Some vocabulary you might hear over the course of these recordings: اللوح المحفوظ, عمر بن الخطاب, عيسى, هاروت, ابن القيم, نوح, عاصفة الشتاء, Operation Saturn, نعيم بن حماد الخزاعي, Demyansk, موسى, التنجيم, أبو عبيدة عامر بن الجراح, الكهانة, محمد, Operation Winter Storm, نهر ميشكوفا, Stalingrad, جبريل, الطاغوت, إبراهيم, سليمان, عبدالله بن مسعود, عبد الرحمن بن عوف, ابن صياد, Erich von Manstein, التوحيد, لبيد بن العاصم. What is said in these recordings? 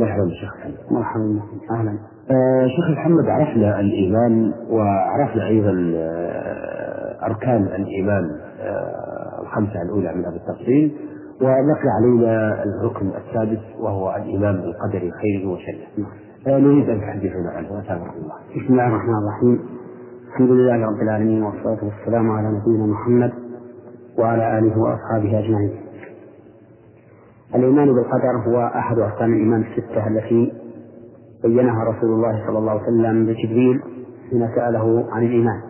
مرحبا شيخ محمد. مرحبا اهلا. شيخ محمد عرفنا الايمان وعرفنا ايضا اركان الايمان الخمسه الاولى منها بالتفصيل، ونقل علينا الركن السادس وهو الايمان بالقدر خيره وشره. نريد ان تحدثنا عنه وتبارك الله. بسم الله الرحمن الرحيم، الحمد لله رب العالمين والصلاه والسلام على نبينا محمد وعلى اله واصحابه اجمعين. الايمان بالقدر هو احد اركان الايمان السته التي بينها رسول الله صلى الله عليه وسلم لجبريل حين ساله عن الايمان.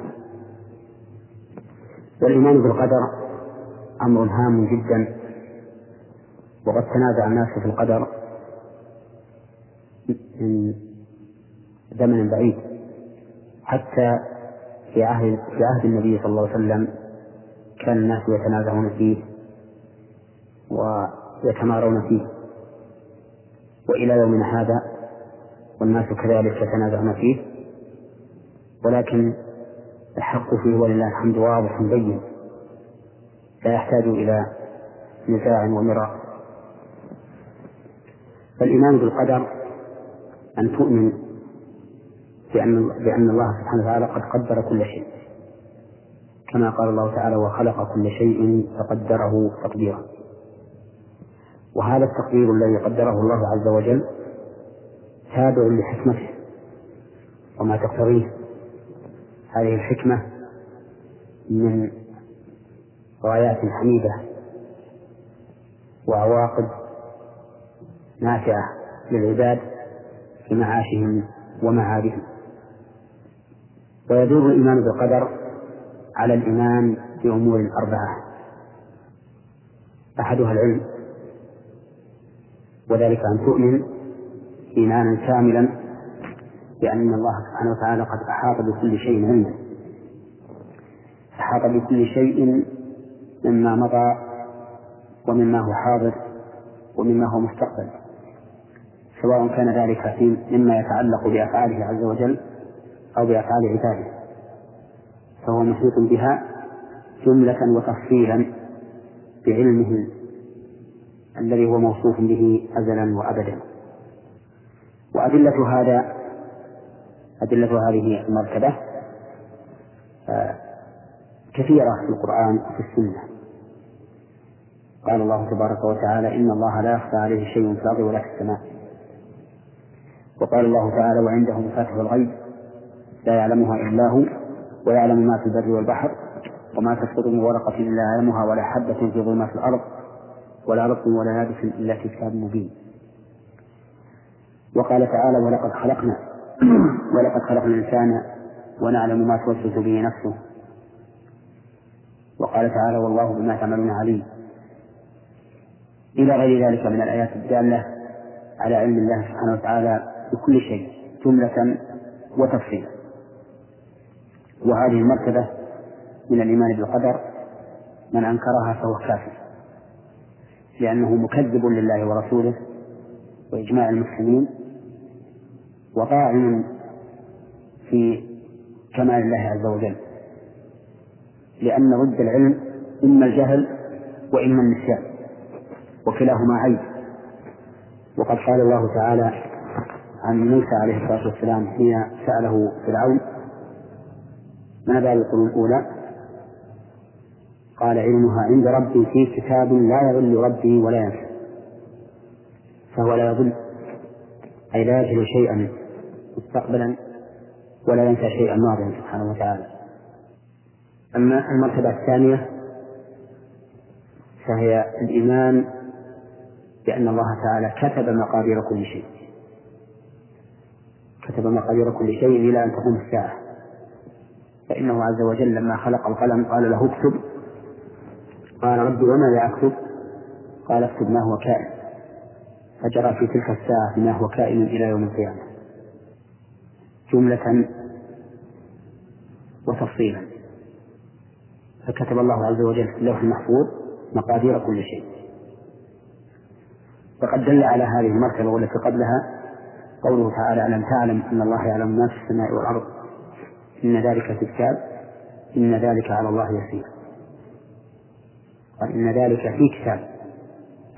والايمان بالقدر امر هام جدا، وقد تنازع الناس في القدر من زمن بعيد، حتى في عهد النبي صلى الله عليه وسلم كان الناس يتنازعون فيه ويتمارون فيه، وإلى يومنا هذا والناس كذلك يتنازعون فيه، ولكن الحق فيه ولله الحمد واضح بين لا يحتاج إلى نزاع ومراء. فالإيمان بالقدر أن تؤمن بأن الله سبحانه وتعالى قد قدر كل شيء، كما قال الله تعالى وخلق كل شيء فقدره تقديرا. وهذا التقدير الذي قدره الله عز وجل تابع لحكمته وما تقتضيه هذه الحكمة من غايات حميدة وعواقب نافعة للعباد في معاشهم ومعادهم. ويدور الإيمان بالقدر على الإيمان بأمور أربعة، أحدها العلم، وذلك أن تؤمن إيمانا كاملا بأن الله سبحانه وتعالى قد أحاط بكل شيء علما، أحاط بكل شيء مما مضى ومما هو حاضر ومما هو مستقبل، سواء كان ذلك مما يتعلق بأفعاله عز وجل أو بأفعال عباده، فهو محيط بها جملة وتفصيلا بعلمه الذي هو موصوف به أزلا وأبدا. وأدلة هذه المرتبة كثيرة في القرآن وفي السنة. قال الله تبارك وتعالى إن الله لا يخفى عليه شيء في الأرض ولا في السماء، وقال الله تعالى وعنده مفاتح الغيب لا يعلمها إلا هو ويعلم ما في البر والبحر وما تسقط من ورقة إلا يعلمها ولا حبة في ظلمات الأرض ولا رطب ولا يابس إلا في كتاب مبين. وقال تعالى ولقد خلقنا الإنسان ونعلم ما توسوس به نفسه. وقال تعالى والله بما تعملون عليم. إلى غير ذلك من الآيات الدالة على علم الله سبحانه وتعالى بكل شيء جملة وتفصيلا. وهذه المرتبة من الإيمان بالقدر من أنكرها فهو كافر، لأنه مكذب لله ورسوله وإجماع المسلمين وطاعن في كمال الله عز وجل، لأن ضد العلم إما الجهل وإما النسيان، وكلاهما عيب. وقد قال الله تعالى عن موسى عليه الصلاة والسلام حين سأله فرعون ما بال القرون الأولى قال علمها عند ربي في كتاب لا يضل ربي ولا ينسى، فهو لا يضل أي لا يجهل شيئا مستقبلا ولا ينسى شيئا ماضيا سبحانه وتعالى. أما المرتبة الثانية فهي الإيمان بأن الله تعالى كتب مقادير كل شيء، كتب مقادير كل شيء إلى أن تقوم الساعة، فإنه عز وجل لما خلق القلم قال له اكتب، قال رب وما لا أكتب، قال اكتب ما هو كائن، فجرى في تلك الساعة ما هو كائن إلى يوم القيامة جملة وتفصيلا. فكتب الله عز وجل في اللوح المحفوظ مقادير كل شيء. فقد دل على هذه المرتبة والتي قبلها قوله تعالى ألم تعلم أن الله يعلم ما في السماء والأرض إن ذلك في كتاب إن ذلك على الله يسير. وإن ذلك في كتاب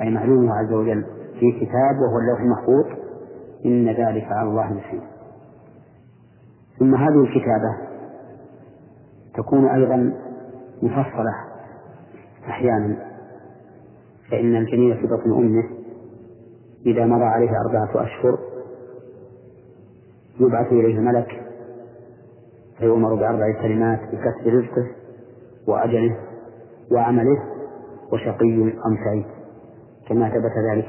أي معلومه عز وجل في كتاب وهو اللوح المحفوظ إن ذلك على الله يسير. ثم هذه الكتابة تكون أيضا مفصلة أحيانا، فإن الجنين في بطن أمه إذا مضى عليه 4 أشهر يبعث إليه ملك فيؤمر ب4 كلمات: بكسب رزقه وأجله وعمله وشقي أم سعيد، كما ثبت ذلك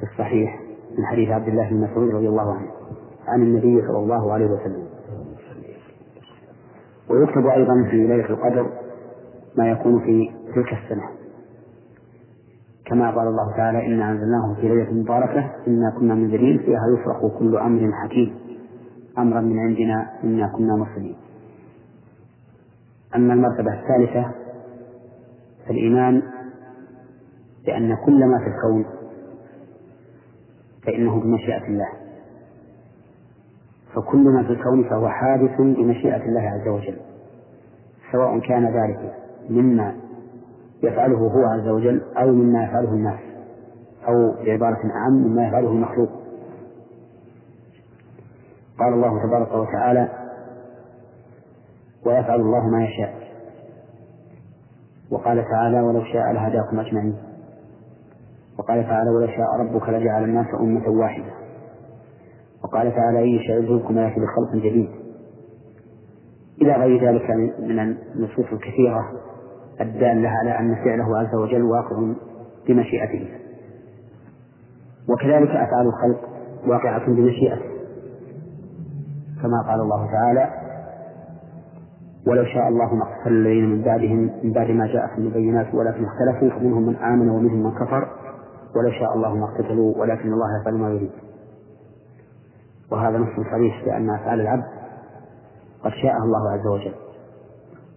في الصحيح من حديث عبدالله بن مسعود رضي الله عنه عن النبي صلى الله عليه وسلم. ويكتب أيضا في ليلة القدر ما يكون في تلك السنة، كما قال الله تعالى: إنا أنزلناه في ليلة مباركة إنا كنا منذرين فيها يفرق كل أمر حكيم أمرا من عندنا إنا كنا مرسلين. أما المرتبة الثالثة فالإيمان بأن كل ما في الكون فإنه بمشيئة الله، فكل ما في الكون فهو حادث بمشيئة الله عز وجل، سواء كان ذلك مما يفعله هو عز وجل أو مما يفعله الناس، أو بعبارة أعم مما يفعله المخلوق. قال الله تبارك وتعالى: ويفعل الله ما يشاء. وقال تعالى: ولو شاء لهداكم أجمعين. وقال تعالى: ولو شاء ربك لجعل الناس أمة واحدة. وقال تعالى: إن يشاء يذهبكم ويأتي بخلق جديد. إلى غير ذلك من النصوص الكثيرة الدالة على أن فعله عز وجل واقع بمشيئته، وكذلك أفعال الخلق واقعة بمشيئته، كما قال الله تعالى: ولو شاء الله ما اقتتل الذين من بعدهم من بعد ما جاءتهم البينات ولكن اختلفوا فمنهم من آمن ومنهم من كفر ولو شاء الله ما اقتتلوا ولكن الله يفعل ما يريد. وهذا نص صريح بأن أفعال العبد قد شاءها الله عز وجل،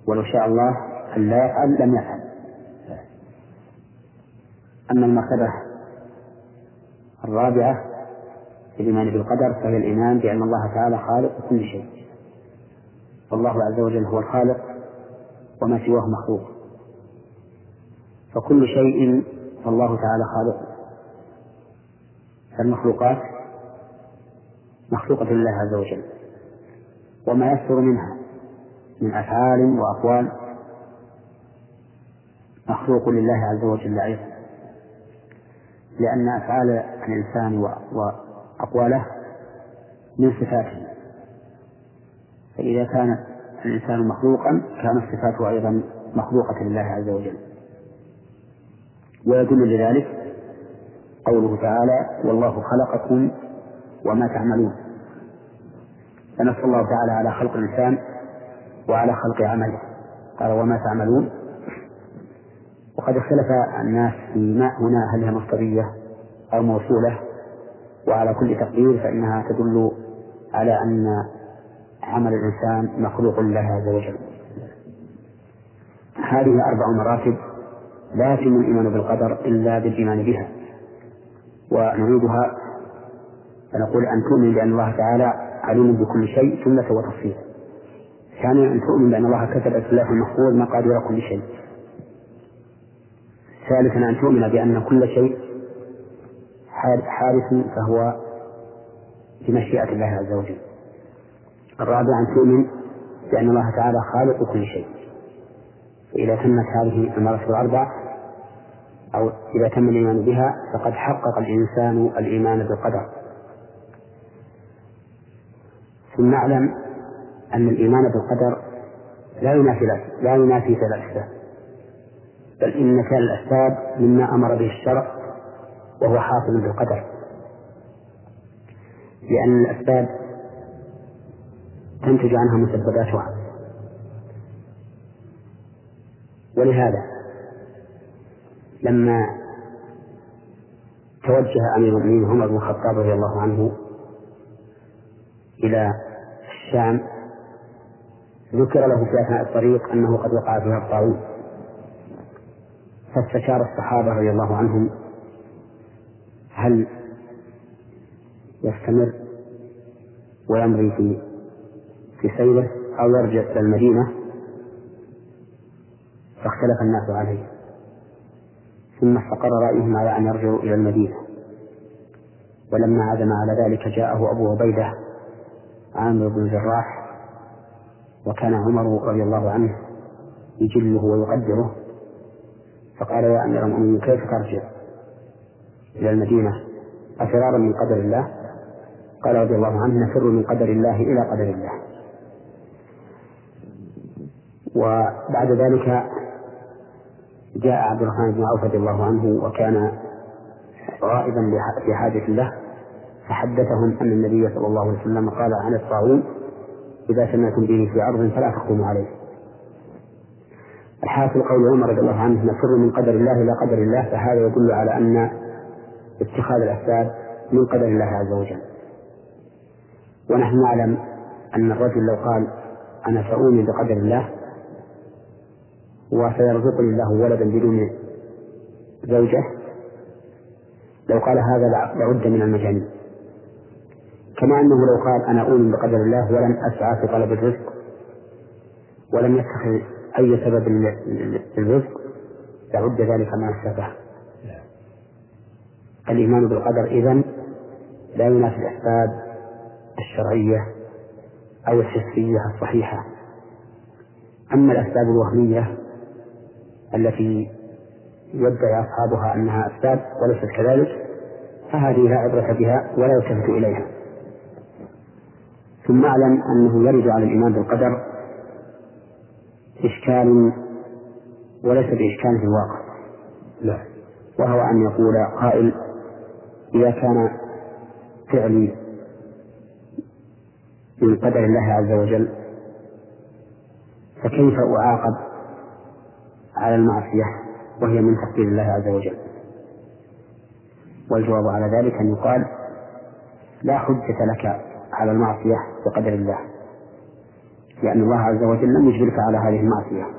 ولو شاء الله أن لا يفعل لم يفعل. أما المرتبة الرابعة في الإيمان بالقدر فهي الإيمان بأن الله تعالى خالق كل شيء، والله عز وجل هو الخالق وما سواه مخلوق، فكل شيء فالله تعالى خالق، فالمخلوقات مخلوقة لله عز وجل، وما يسر منها من أفعال وأقوال مخلوق لله عز وجل أيضا، لأن أفعال الإنسان وأقواله من صفاته، فإذا كان الإنسان مخلوقا كانت صفاته أيضا مخلوقة لله عز وجل. ويدل لذلك قوله تعالى: والله خلقكم وما تعملون. فنص الله تعالى على خلق الإنسان وعلى خلق عمله، قال: وما تعملون. وقد اختلف الناس فيما هنا هل هي مصدرية أو موصولة، وعلى كل تقدير فإنها تدل على أن عمل الإنسان مخلوق لله عز وجل. هذه 4 مراتب لا يتم الإيمان بالقدر إلا بالإيمان بها، ونعيدها فنقول: أن تؤمن بأن الله تعالى عليم بكل شيء جملة وتفصيلا. ثانيا: أن تؤمن بأن الله كتب في اللوح المحفوظ مقادير كل شيء. ثالثا: أن تؤمن بأن كل شيء حادث فهو بمشيئة الله عز وجل. الرابع: أن تؤمن بأن الله تعالى خالق كل شيء. إذا تمت هذه المراتب الأربع أو إذا تم الإيمان بها فقد حقق الإنسان الإيمان بالقدر. ثم نعلم أن الإيمان بالقدر لا ينافي الأسباب، بل إن كان الأسباب مما أمر به الشرع وهو حاصل بالقدر، لأن الأسباب تنتج عنها مسبباتها. ولهذا لما توجه أمير المؤمنين عمر بن الخطاب رضي الله عنه إلى الشام ذكر له في أثناء الطريق أنه قد وقع فيها الطاعون، فاستشار الصحابة رضي الله عنهم هل يستمر ويمضي في سيره أو يرجع إلى المدينة، فاختلف الناس عليه، ثم استقر رأيهم على أن يرجعوا إلى المدينة، ولما عزم على ذلك جاءه أبو عبيدة عامر بن الجراح، وكان عمر رضي الله عنه يجله ويقدره، فقال: يا أمير المؤمنين، كيف ترجع إلى المدينة أفرارا من قدر الله؟ قال رضي الله عنه: نفر من قدر الله إلى قدر الله. وبعد ذلك جاء عبد الرحمن بن عوف رضي الله عنه وكان غائبا في حاجة له، فحدثهم أن النبي صلى الله عليه وسلم قال عن الطاعون: إذا سمعتم به في أرض فلا تقوموا عليه. الحاصل قول عمر رضي الله عنه: نفر من قدر الله إلى قدر الله، فهذا يدل على أن اتخاذ الأسباب من قدر الله عز وجل. ونحن نعلم أن الرجل لو قال: أنا سأؤمن بقدر الله وسيرزقني الله ولدا بدون زوجة، لو قال هذا لعد من المجانين. كما أنه لو قال: أنا أؤمن بقدر الله ولم أسعى في طلب الرزق ولم يتخذ أي سبب للرزق، لعد ذلك من الشبه. الإيمان بالقدر إذن لا ينافي الأسباب الشرعية أو الحسية الصحيحة. أما الأسباب الوهمية التي يدعي أصحابها أنها أسباب وليست كذلك، فهذه لا عبرة بها ولا يلتفت إليها. ثم أعلم أنه يرد على الإيمان بالقدر إشكال وليس بإشكال في الواقع، لا، وهو أن يقول قائل: إذا كان فعلي من قدر الله عز وجل فكيف أعاقب على المعصية وهي من تقدير الله عز وجل؟ والجواب على ذلك أن يقال: لا حجة لك على المعصية بقدر الله، لأن الله عز وجل لم يجبرك على هذه المعصية،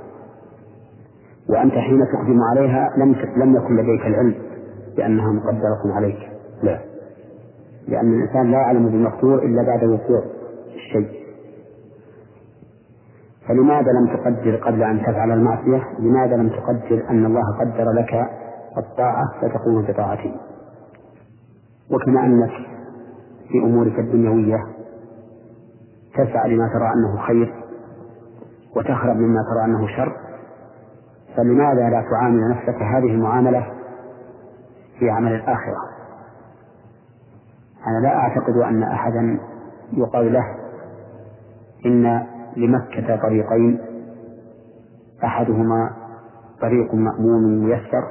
وأنت حين تقدم عليها لم يكن لديك العلم لأنها مقدرة عليك، لا، لأن الإنسان لا يعلم بالمقدور إلا بعد وقوع الشيء. فلماذا لم تقدر قبل أن تفعل المعصية؟ لماذا لم تقدر أن الله قدر لك الطاعة فتقوم بطاعته؟ وكما أنك في أمورك الدنيوية تسعى لما ترى أنه خير وتهرب مما ترى أنه شر، فلماذا لا تعامل نفسك هذه المعاملة في عمل الآخرة؟ أنا لا أعتقد أن أحدا يقال له إن لمكة طريقين، أحدهما طريق مأمون ميسر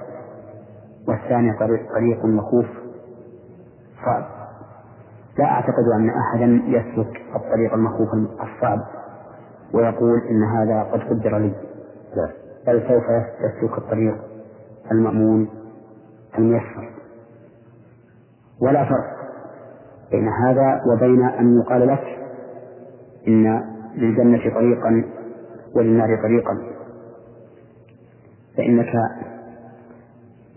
والثاني طريق مخوف صعب. لا أعتقد أن أحدا يسلك الطريق المخوف الصعب ويقول إن هذا قد قدر لي، بل سوف يسلك الطريق المأمون الميسر. ولا فرق بين هذا وبين أن يقال لك إن للجنة طريقا وللنار طريقا، فإنك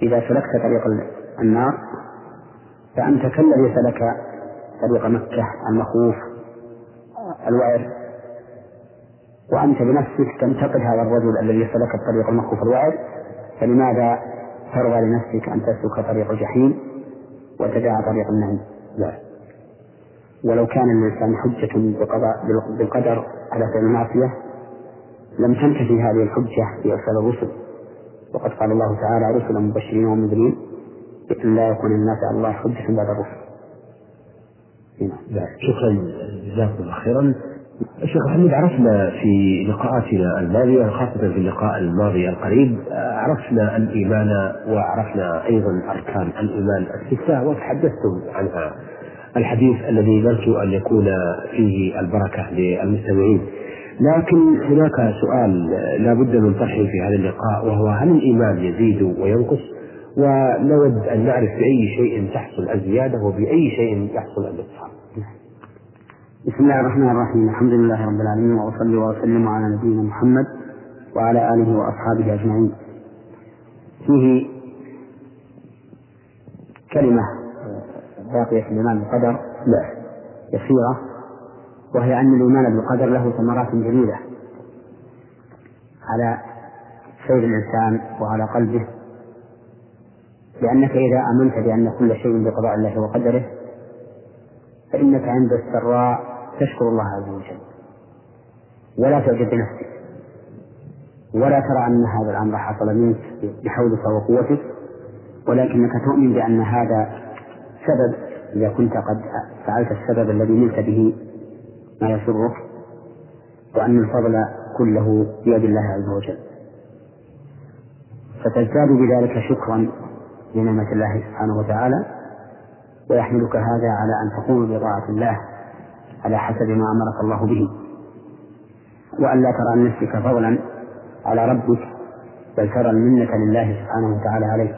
إذا سلكت طريق النار فأنت كالذي سلك طريق مكة المخوف الوعر، وأنت بنفسك تنتقد هذا الرجل الذي سلك الطريق المخوف الوعر، فلماذا ترضى لنفسك أن تسلك طريق الجحيم وتدعى طريق النعيم؟ ولو كان الإنسان حجة بالقدر على فعل المعصية لم تنتهي هذه الحجة في إرسال الرسل، وقد قال الله تعالى: رسلا مبشرين ومنذرين لئلا يكون الناس على الله حجة بعد الرسل. شكرا جزاكم الله خيرا. الشيخ محمد، عرفنا في لقاءاتنا الماضية خاصة في اللقاء الماضي القريب عرفنا الإيمان وعرفنا أيضا أركان الإيمان الستة، وتحدثتم عنها. الحديث الذي نرجو أن يكون فيه البركة للمستمعين، لكن هناك سؤال لا بد من طرحه في هذا اللقاء، وهو: هل الإيمان يزيد وينقص؟ ونود أن نعرف بأي شيء تحصل الزيادة وبأي شيء يحصل النقصان. بسم الله الرحمن الرحيم، الحمد لله رب العالمين، وأصلي وأسلم على نبينا محمد وعلى آله وأصحابه أجمعين. فيه كلمة باقية في الإيمان بالقدر لا يسيرة، وهي أن الإيمان بالقدر له ثمرات جميلة على سير الإنسان وعلى قلبه، لأنك إذا آمنت بأن كل شيء بقضاء الله وقدره فإنك عند السراء تشكر الله عز وجل ولا تعجب بنفسك ولا ترى أن هذا الأمر حصل منك بحولك وقوتك، ولكنك تؤمن بأن هذا سبب، إذا كنت قد فعلت السبب الذي نلت به ما يسرك، وأن الفضل كله بيد الله عز وجل، فتزداد بذلك شكرا لنعمة الله سبحانه وتعالى، ويحملك هذا على أن تقوم بطاعة الله على حسب ما أمرك الله به، وأن لا ترى عن نفسك فضلا على ربك، بل ترى المنة لله سبحانه وتعالى عليك.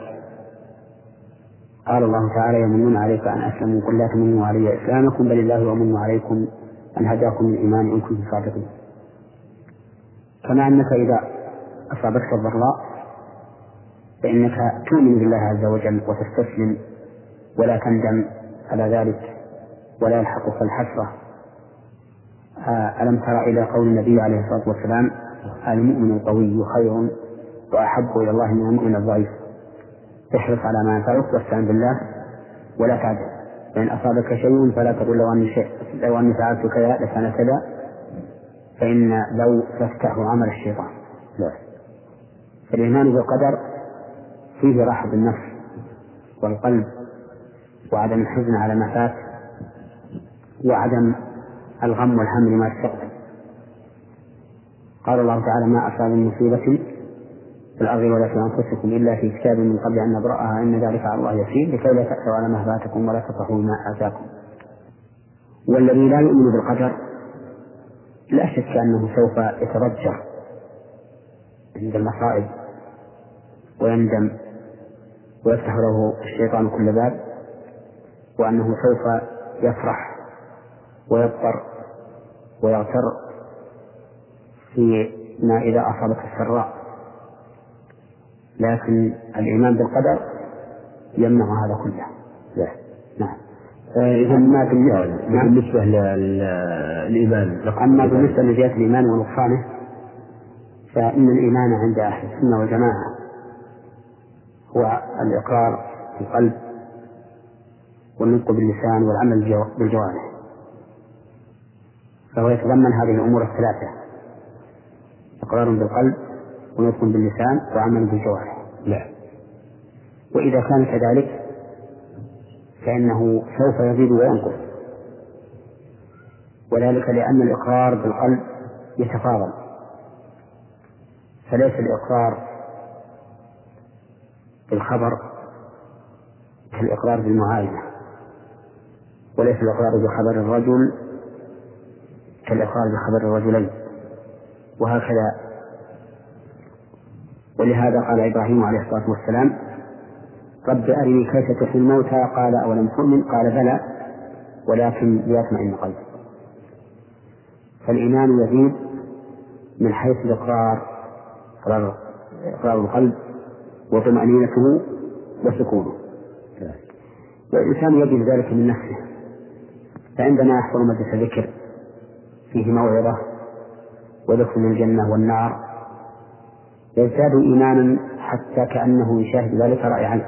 قال الله تعالى: يمنون عليك أن أسلموا قل لا تمنوا علي إسلامكم بل الله يمن عليكم أن هداكم للإيمان إن كنتم صادقين. كما أنك إذا أصابتك الضراء فإنك تؤمن بالله عز وجل وتستسلم ولا تندم على ذلك ولا يلحقك الحسرة. ألم ترى إلى قول النبي عليه الصلاة والسلام: المؤمن القوي خير وأحب إلى الله من المؤمن الضعيف. احرص على ما ينفعك واستعن بالله ولا تعجز، فإن أصابك شيء فلا تقل لو أني فعلت كذا لكان كذا، فإن لو تفتح عمل الشيطان. فالإيمان بالقدر فيه راحة النفس والقلب وعدم الحزن على ما فات وعدم الغم والهم لما استقبل. قال الله تعالى: ما أصاب من مصيبة في الأرض ولا في أنفسكم إلا في كتاب من قبل أن نبرأها إن ذلك على الله يسير لكي لا تأسوا على ما فاتكم ولا تفرحوا ما آتاكم. والذي لا يؤمن بالقدر لا شك أنه سوف يتضجر عند المصائب ويندم ويفتح له الشيطان كل باب، وأنه سوف يفرح ويضطر ويغتر فيما إذا أصابته السراء، لكن الإيمان بالقدر يمنع هذا كله. نعم. بالنسبة للإيمان، أما بالنسبة لزيادة الإيمان ونقصانه فإن الإيمان عند أهل السنة والجماعة هو الإقرار بالقلب والنطق باللسان والعمل بالجوارح، فهو يتضمن هذه الأمور الثلاثة: إقرار بالقلب ونطق باللسان وعمل بالجوارح. وإذا كان كذلك فإنه سوف يزيد وينقص، وذلك لأن الإقرار بالقلب يتفاضل، فليس الإقرار بالخبر كالإقرار بالمعاينة، وليس الإقرار بخبر الرجل كالإقرار بخبر الرجلين، وهكذا. ولهذا قال إبراهيم عليه الصلاة والسلام: رب أرني كيف تحيي الموتى قال أولم تؤمن قال بلى ولكن ليطمئن قلبي. فالإيمان يزيد من حيث الإقرار، إقرار القلب وطمأنينته وسكونه، والإنسان يجد ذلك من نفسه، فعندما يحضر مجلس ذكر فيه موعظة وذكر من الجنة والنار يزداد إيمانا حتى كأنه يشاهد ذلك رائعا.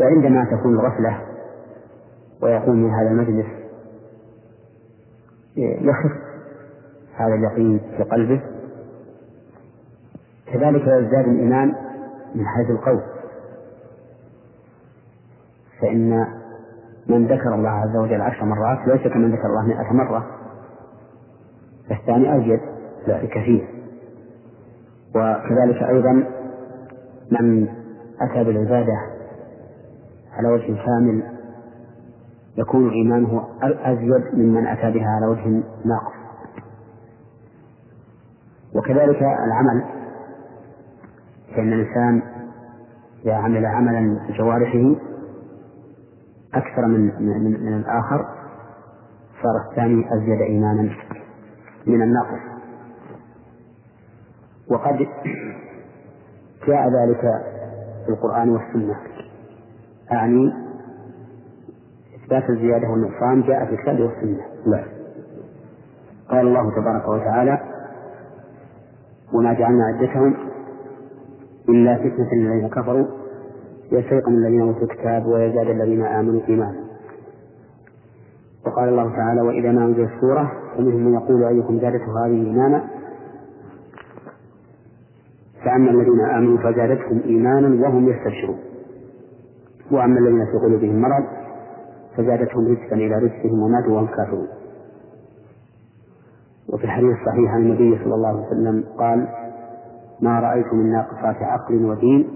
وعندما تكون الغفلة ويقوم من هذا المجلس يخف هذا اليقين في قلبه، كذلك يزداد الإيمان من حيث القول، فإن من ذكر الله عز وجل 10 مرات ليس كمن ذكر الله 100 مرة، فالثاني أجد بكثير. وكذلك أيضا من أتى بالعبادة على وجه كامل يكون إيمانه أزيد ممن أتى بها على وجه ناقص. وكذلك العمل، فإن الإنسان إذا عمل عملا بجوارحه أكثر من الآخر صار الثاني أزيد إيمانا من الناقص. وقد جاء ذلك في القرآن والسنة، أعني إثبات الزيادة والنقصان جاء في الكتاب والسنة. قال الله تبارك وتعالى: وما جعلنا عدتهم إلا فتنة للذين كفروا يستيقن الذين أوتوا الكتاب ويزداد الذين آمنوا إيمانا. وقال الله تعالى: وإذا ما أنزلت السورة فمنهم من يقول أيكم زادته هذه إيمانا فأما الذين آمنوا فزادتهم إيمانا وهم يستبشرون وأما الذين في قلوبهم مرض فزادتهم رجسا إلى رجسهم وماتوا وهم كافرون. وفي الحديث الصحيح عن النبي صلى الله عليه وسلم قال: ما رأيت من ناقصات عقل ودين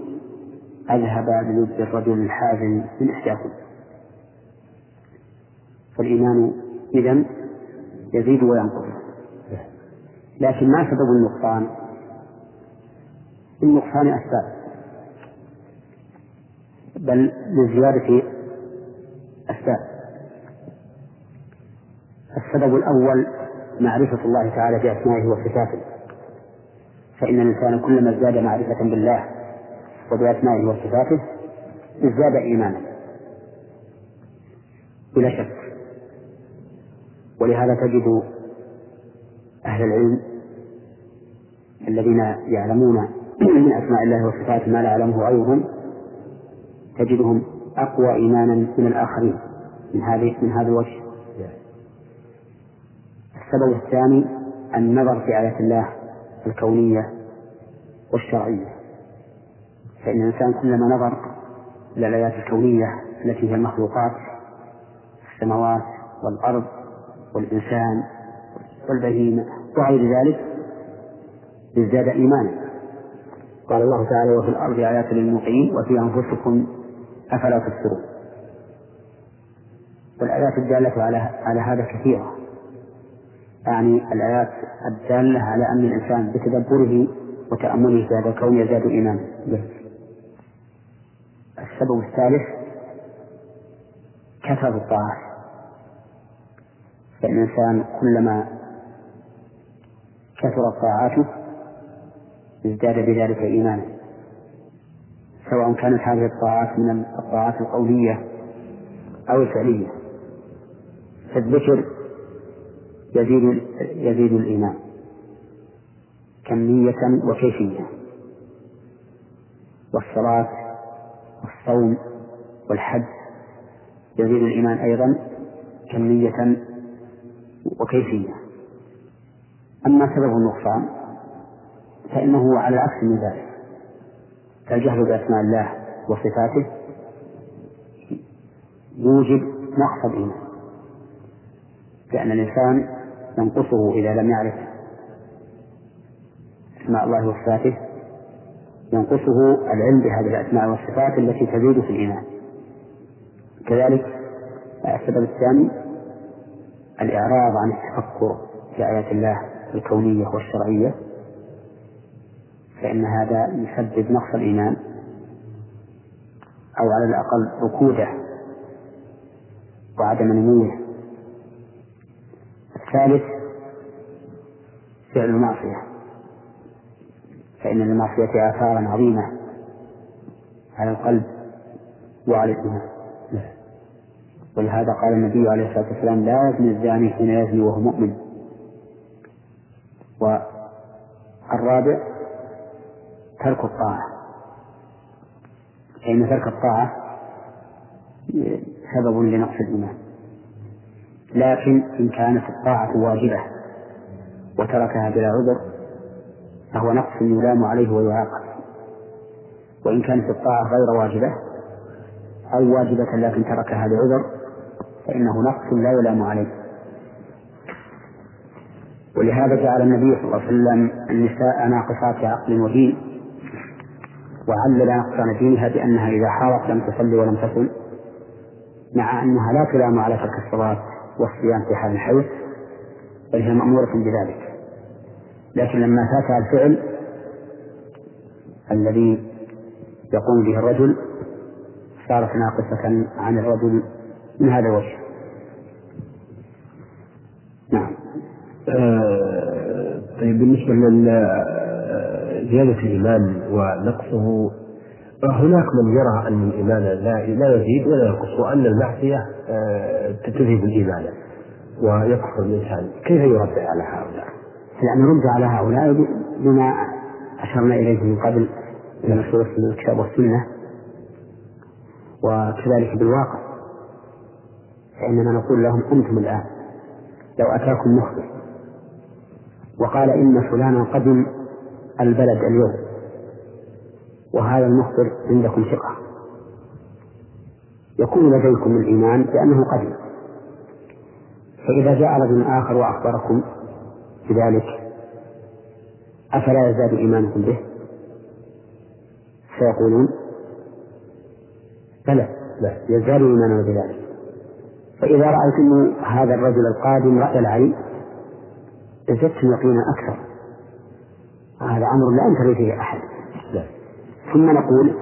أذهب بلب الرجل الحازم من إحداكم. فالإيمان إذن يزيد وينقص، لكن ما سبب النقصان؟ النقصان أسباب، بل لزيادة أسباب. السبب الأول معرفة الله تعالى بأسمائه وصفاته، فإن الإنسان كلما ازداد معرفة بالله وبأسمائه وصفاته ازداد إيمانا بلا شك. ولهذا تجد أهل العلم الذين يعلمون من أسماء الله وصفاته ما لا يعلمه غيرهم تجدهم أقوى إيمانا من الآخرين من هذا الوجه. السبب الثاني النظر في آيات الله الكونية والشرعية، فإن الإنسان كلما نظر إلى الآيات الكونية التي هي المخلوقات السماوات والأرض والإنسان والبهيمة وغير ذلك ازداد إيمانا. قال الله تعالى: وفي الأرض آيات للموقنين وفي أنفسكم أفلا تبصرون. والآيات الدالة على هذا كثيرة، يعني الآيات الدالة على أن الإنسان بتدبره وتأمله في هذا الكون يزداد إيمانا. السبب الثالث كثرة الطاعات، فإن الإنسان كلما كثرت طاعاته ازداد بذلك إيمانا، سواء كانت هذه الطاعات من الطاعات القولية أو الفعلية. فالذكر يزيد الإيمان كمية وكيفية، والصلاة والصوم والحج يزيد الإيمان أيضا كمية وكيفية. أما سبب النقصان فإنه على عكس من ذلك، فالجهل بأسماء الله وصفاته يوجب نقص الإيمان، لأن الإنسان ينقصه إذا لم يعرف أسماء الله وصفاته، ينقصه العلم بهذه الأسماء والصفات التي تزيد في الإيمان. كذلك السبب الثاني الإعراض عن التفكر في آيات الله الكونية والشرعية، فإن هذا يسبب نقص الإيمان أو على الأقل ركوده وعدم نموه. الثالث فعل المعصية، فإن للمعصية آثارا عظيمة على القلب وعلى الإيمان، ولهذا قال النبي عليه الصلاة والسلام: لا يزني الزاني حين يزني وهو مؤمن. والرابع ترك الطاعة، فإن ترك الطاعة سبب لنقص الإيمان، لكن إن كانت الطاعة واجبة وتركها بلا عذر فهو نقص يلام عليه ويعاقب، وإن كانت الطاعة غير واجبة أو واجبة لكن تركها لعذر فإنه نقص لا يلام عليه. ولهذا جعل النبي صلى الله عليه وسلم النساء ناقصات عقل ودين، وعلل نقصان دينها بأنها إذا حارت لم تصلي ولم تصل، مع أنها لا تلام على ترك الصلاة والصيام في حال الحيض بل هي مأمورة بذلك، لكن لما فاتها الفعل الذي يقوم به الرجل صارت ناقصة عن الرجل من هذا الوجه. نعم. طيب، بالنسبة لزيادة الإيمان ونقصه، هناك من يرى أن الإيمان لا يزيد ولا ينقص، وأن المعصية تذهب الإيمان ويكفر الإنسان، كيف يرد على هؤلاء؟ لأن يرد على هؤلاء بما أشرنا إليه من قبل من نصوص الكتاب والسنة، وكذلك بالواقع. فإننا نقول لهم أنتم الآن لو أتاكم مخبر وقال إن فلانا قدم البلد اليوم وهذا المخبر عندكم ثقة، يكون لديكم الإيمان لأنه قدم. فإذا جاء رجل آخر وأخبركم بذلك أفلا يزداد إيمانكم به؟ سيقولون فلا، لا يزداد إيماننا بذلك. فإذا رأيتم هذا الرجل القادم رأي العين ازدتم يقينا أكثر، هذا أمر لا ينكر فيه أحد. ثم نقول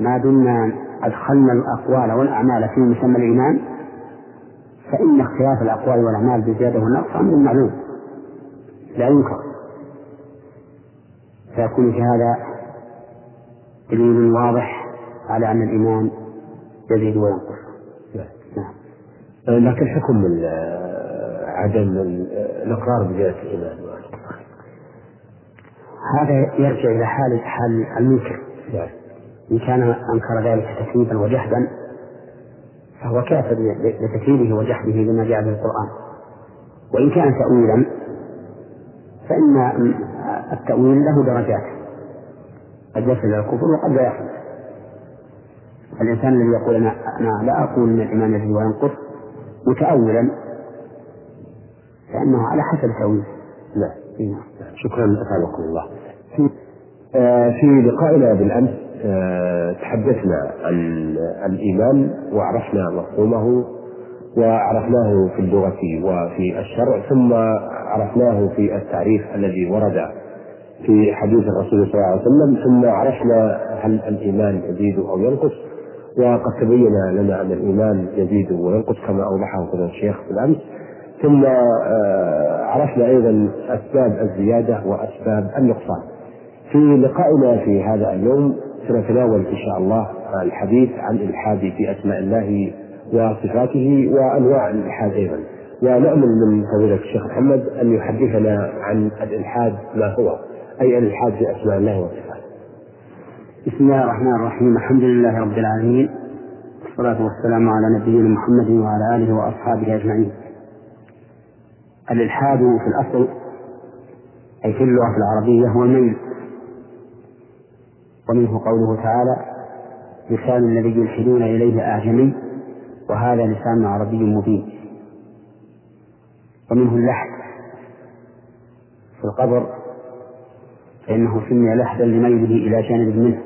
ما دمنا أدخلنا الأقوال والأعمال في مسمى الإيمان فإن اختلاف الأقوال والأعمال بزيادة ونقص أمر معلوم لا ينكر، فيكون في هذا دليل واضح على أن الإيمان يزيد وينقص. لكن حكم عدم الإقرار بزيادة الإيمان هذا يرجع إلى حال المنكر، إن كان أنكر ذلك تكذيبا وجحدا فهو كافر لتكذيبه وجحده لما جاء به القرآن، وإن كان تأويلا فإن التأويل له درجات، قد يصل إلى الكفر وقد لا يصل. الإنسان الذي يقول أنا لا أقول أن الإيمان يزيد وينقص متأولا فإنه على حسب تأويله. لا شكرا أثابكم الله. في لقائنا بالأمس تحدثنا عن الإيمان وعرفنا مفهومه وعرفناه في اللغة وفي الشرع، ثم عرفناه في التعريف الذي ورد في حديث الرسول صلى الله عليه وسلم، ثم عرفنا هل الإيمان يزيد أو ينقص، وقد تبين لنا أن الإيمان يزيد وينقص كما أوضحه قدر الشيخ بالأمس. ثم عرفنا أيضا أسباب الزيادة وأسباب النقصان. في لقائنا في هذا اليوم سنتناول إن شاء الله الحديث عن الإلحاد في أسماء الله وصفاته وأنواع الإلحاد أيضا، ونأمل من فضيلة الشيخ محمد أن يحدثنا عن الإلحاد ما هو، أي الإلحاد في أسماء الله وصفاته. بسم الله الرحمن الرحيم، الحمد لله رب العالمين، والصلاة والسلام على نبينا محمد وعلى آله وأصحابه أجمعين. الإلحاد في الأصل أي في اللغة العربية هو الميل، ومنه قوله تعالى لسان الذي يلحدون إليه أعجمي وهذا لسان عربي مبين، ومنه اللحد في القبر فإنه سمي لحدا لميله إلى جانب منه.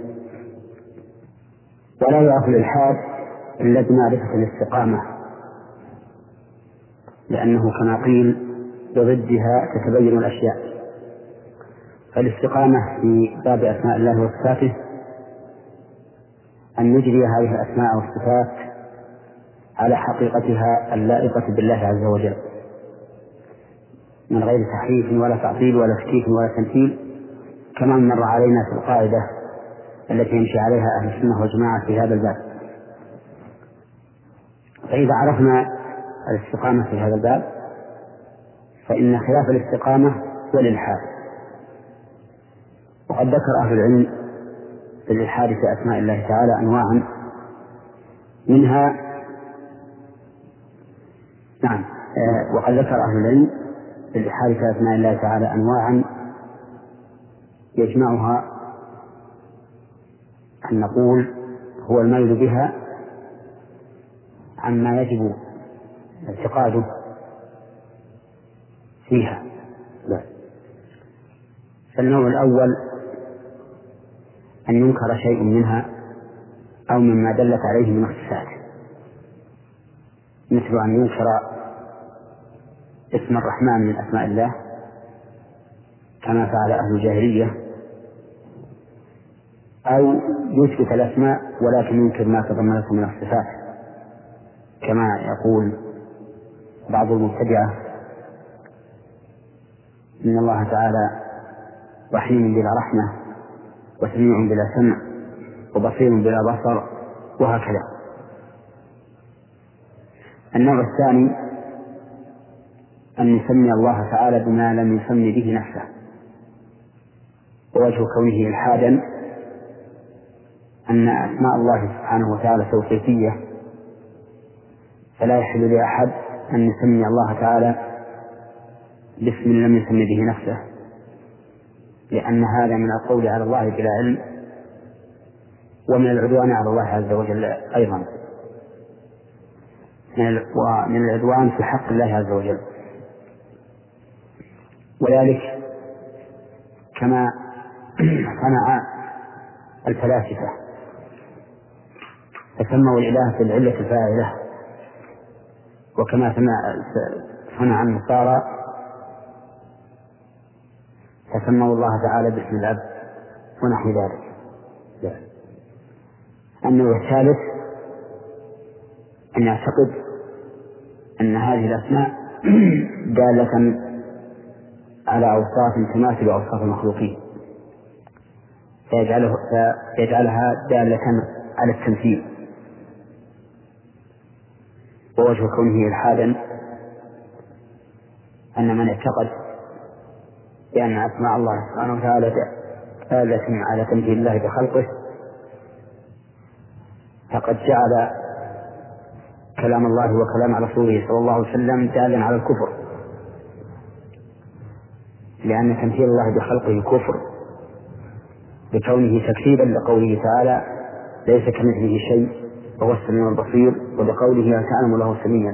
ولا يعرف الإلحاد إلا بمعرفة الاستقامة، لأنه كما قيل بضدها تتبين الأشياء. فالاستقامة في باب أسماء الله وصفاته أن نجري هذه الأسماء والصفات على حقيقتها اللائقة بالله عز وجل من غير تحريف ولا تعطيل ولا تشكيك ولا تمثيل، كما مر علينا في القاعدة التي يمشي عليها أهل السنة والجماعة في هذا الباب. فإذا عرفنا الاستقامة في هذا الباب فإن خلاف الاستقامة هو الإلحاد. وقد ذكر أهل العلم في الإلحاد في أسماء الله تعالى أنواعا، منها وقد ذكر أهل العلم في الإلحاد في أسماء الله تعالى أنواعا يجمعها أن نقول هو الميل بها عما يجب اعتقاده فيها. فالنوع الأول أن ينكر شيء منها أو مما دلت عليه من اختصاص، مثل أن ينكر اسم الرحمن من أسماء الله كما فعل أهل الجاهلية، أو يثبت الأسماء ولكن ينكر ما تضمنته من اختصاص كما يقول بعض المبتدعة إن الله تعالى رحيم بلا رحمة وسميع بلا سمع وبصير بلا بصر وهكذا. النوع الثاني أن يسمي الله تعالى بما لم يسمي به نفسه، ووجه كونه إلحادا أن أسماء الله سبحانه وتعالى توقيفية فلا يحل لأحد أن يسمي الله تعالى باسم لم يسمي به نفسه، لأن هذا من القول على الله بلا علم ومن العدوان على الله عز وجل أيضا، من العدوان في حق الله عز وجل. وذلك كما صنع الفلاسفة فسموا الإله بالعلة الفاعلة، وكما صنع النصارى فسموا الله تعالى باسم الأب ونحو ذلك. النوع الثالث أن يعتقد أن هذه الأسماء دالة على أوصاف تماثل أوصاف المخلوقين، فيجعلها دالة على التمثيل، ووجه كونه إلحادا أن من اعتقد بأن أسماء الله سبحانه وتعالى دالة على تمثيل الله بخلقه فقد جعل كلام الله وكلام رسوله صلى الله عليه وسلم دالا على الكفر، لأن تمثيل الله بخلقه كفر لكونه تكذيبا لقوله تعالى ليس كمثله شيء وهو السميع البصير، ولقوله لا تعلم له سميا.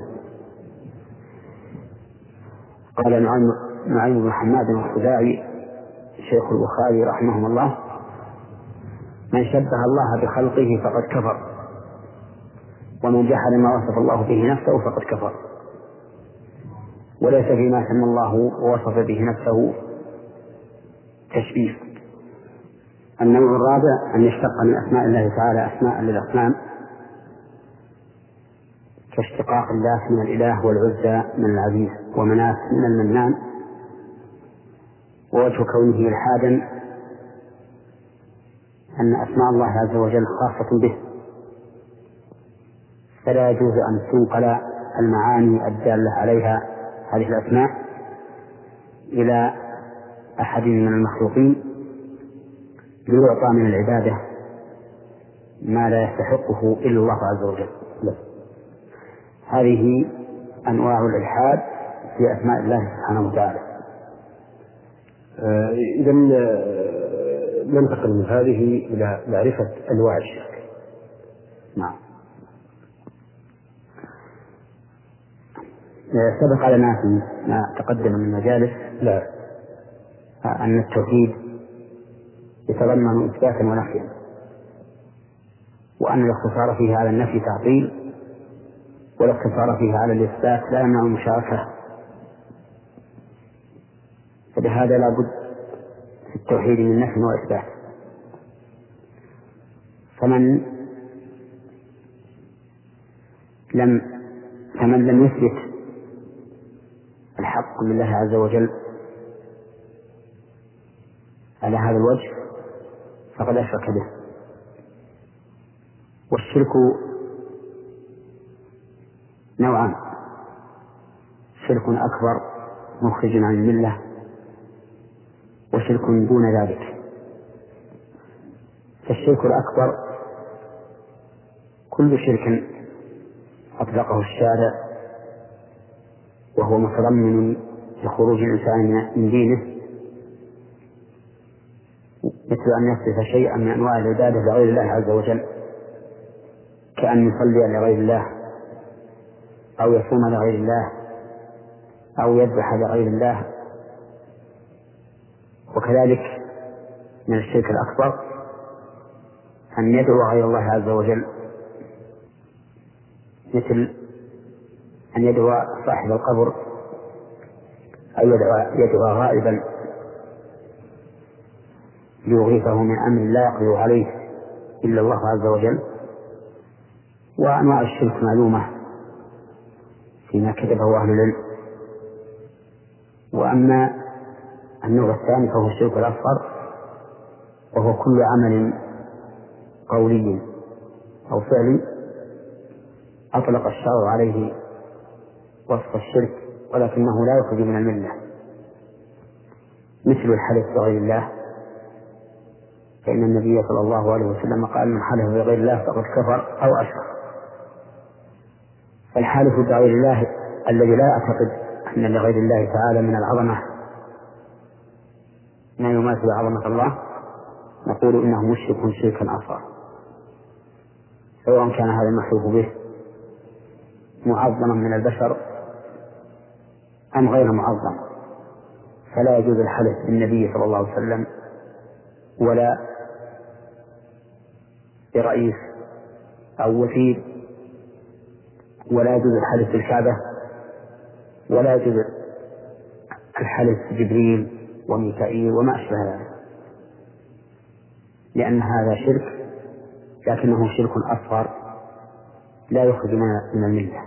قال نعيم بن حماد الخزاعي شيخ البخاري رحمه الله: من شبه الله بخلقه فقد كفر، ومن جحد ما وصف الله به نفسه فقد كفر. وليس فيما سمى الله ووصف به نفسه تشبيه. النوع الرابع أن يشتق من أسماء الله تعالى أسماء للأصنام، كاشتقاق الله من الإله والعزى من العزيز ومناف من المنان، ووجه كونه إلحادا أن أسماء الله عز وجل خاصة به، فلا يجوز أن تنقل المعاني الدالة عليها هذه الأسماء إلى أحد من المخلوقين ليعطى من العبادة ما لا يستحقه إلا الله عز وجل. هذه أنواع الإلحاد في أسماء الله سبحانه وتعالى. إذا ننتقل من هذه إلى معرفة أنواع الشرك. نعم، سبق لنا فيما تقدم من مجالس لا أن التوحيد يتضمن إثباتا ونفيا، وأن الاقتصار فيه على النفي تعطيل، والاقتصار فيه على الإثبات لا يمنع المشاركة. فلهذا لا بد في التوحيد من نفي وإثبات. فمن لم يثبت الحق لله عز وجل على هذا الوجه فقد أشرك به. والشرك نوعان: شرك أكبر مخرج عن الملة، وشرك دون ذلك. فالشرك الأكبر كل شرك أطلقه الشارع وهو متضمن لخروج الإنسان من دينه، مثل أن يصرف شيئا من أنواع العبادة لغير الله عز وجل، كأن يصلي لغير الله، أو يصوم لغير الله، أو يذبح لغير الله. وكذلك من الشرك الأكبر أن يدعو غير الله عز وجل، مثل أن يدعو صاحب القبر، أو يدعو غائبا ليغيثه من أمر لا يقدر عليه إلا الله عز وجل. وأنواع الشرك معلومة فيما كتبه أهل العلم. وأما النوع الثاني فهو الشرك الأصغر، وهو كل عمل قولي أو فعلي أطلق الشرع عليه وصف الشرك ولكنه لا يخرج من الملة، مثل الحلف بغير الله، فإن النبي صلى الله عليه وسلم قال: من حلف بغير الله فقد كفر أو أشرك. فالحالف بغير الله الذي لا أعتقد أن لغير الله تعالى من العظمة ما يماثل عظمة الله، نقول إنه مشرك شركا أصغر، سواء كان هذا المحلوف به معظما من البشر أم غير معظم، فلا يجوز الحلف بالنبي صلى الله عليه وسلم ولا برئيس أو وكيل، ولا يجوز الحلف بالكعبة، ولا يجوز الحلف بجبريل وميكائيل وما أشبه ذلك، لأن هذا شرك لكنه شرك أصغر لا يخرج من الملة.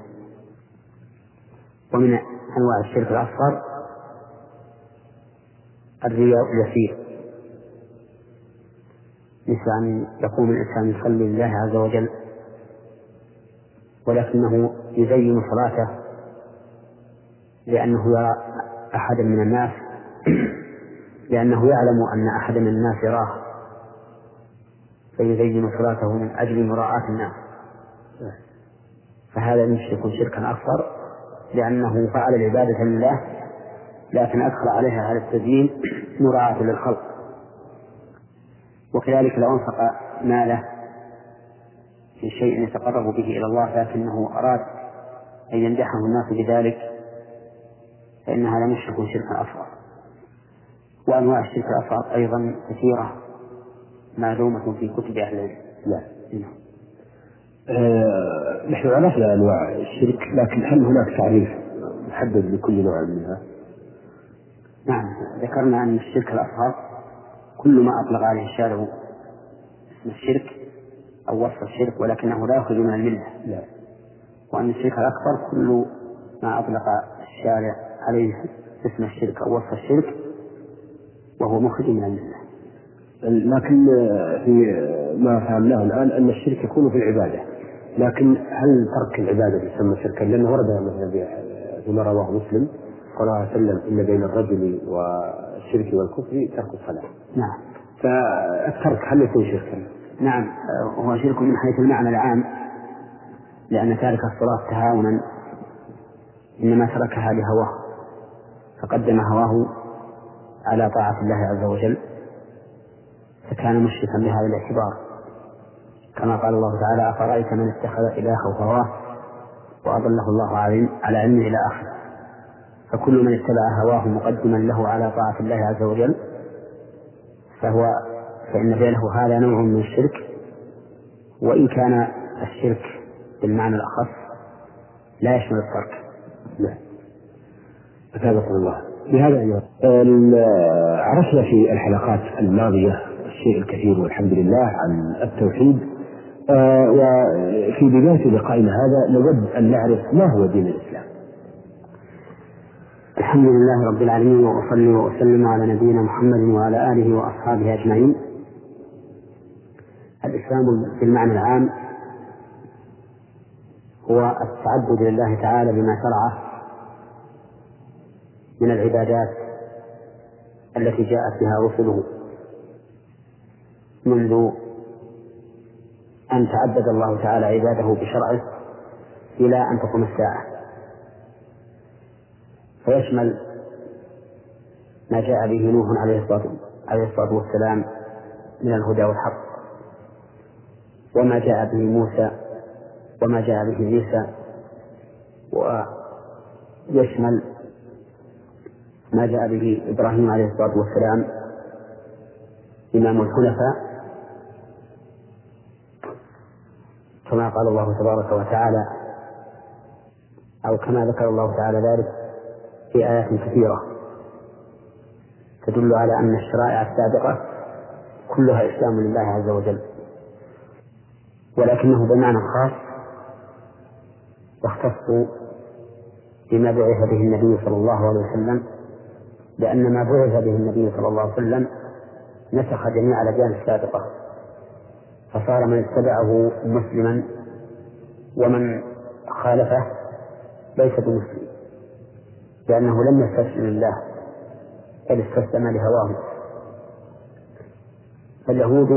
ومن أنواع الشرك الأصغر الرياء اليسير، مثل أن يقوم الإنسان يصلي لله عز وجل ولكنه يزين صلاته لأنه يرى أحدا من الناس، لأنه يعلم أن أحدا من الناس يراه فيزين صلاته من أجل مراعاة الناس، فهذا يشرك شركا أكبر لأنه فعل العبادة لله لكن أدخل عليها على التزيين مراعاة للخلق. وكذلك لو أنفق ماله في شيء يتقرب به إلى الله لكنه أراد أن يمدحه الناس بذلك فإنها لم يشرك شركا أكبر. وأنواع الشرك الأصغر أيضا كثيرة معلومة في كتب أهل العلم. نحن عرفنا أنواع الشرك، لكن هل هناك تعريف محدد لكل نوع منها؟ نعم، ذكرنا أن الشرك الأصغر كل ما أطلق عليه الشارع اسم الشرك أو وصف الشرك ولكنه لا يخرج من الملة، وأن الشرك الأكبر كل ما أطلق الشارع عليه اسم الشرك أو وصف الشرك وهو مخرج من الملة. لكن في ما فهمناه الآن أن الشرك يكون في العبادة، لكن هل ترك العبادة يسمى شركا؟ لأنه ورد فيما رواه مسلم صلى الله عليه وسلم إن بين الرجل والشرك والكفر ترك الصلاة. نعم، فالترك هل يكون شركا؟ نعم، هو شرك من حيث المعنى العام، لأن تارك الصلاة تهاونا إنما تركها لهواه فقدم هواه على طاعة الله عز وجل فكان مشركا بهذا الاعتبار، كما قال الله تعالى أفرأيت من اتخذ إلهه هواه وأضله الله على علمه إلى آخره، فكل من اتبع هواه مقدما له على طاعة الله عز وجل فإن فعله هذا نوع من الشرك، وإن كان الشرك بالمعنى الأخص لا يشمل الترك. لا أتابق الله بهذا. أيضا عرفنا في الحلقات الماضية الشيء الكثير والحمد لله عن التوحيد، وفي بداية لقائنا هذا نود أن نعرف ما هو دين الإسلام. الحمد لله رب العالمين، وأصلي وأسلم على نبينا محمد وعلى آله وأصحابه أجمعين. الإسلام بالمعنى العام هو التعبد لله تعالى بما شرعه من العبادات التي جاءت بها رسله، منذ أن تعبد الله تعالى عباده بشرعه إلى أن تقوم الساعة، فيشمل ما جاء به نوح عليه الصلاة والسلام من الهدى والحق، وما جاء به موسى، وما جاء به عيسى، ويشمل ما جاء به إبراهيم عليه الصلاة والسلام إمام الحنفاء، كما قال الله تبارك وتعالى أو كما ذكر الله تعالى ذلك في آيات كثيرة تدل على أن الشرائع السابقة كلها إسلام لله عز وجل، ولكنه بمعنى خاص واختص بما بعث به النبي صلى الله عليه وسلم، لأن ما بعث به النبي صلى الله عليه وسلم نسخ جميع الأديان السابقة، فصار من اتبعه مسلما ومن خالفه ليس بمسلم، لأنه لم يستسلم لله بل استسلم لهواه. فاليهود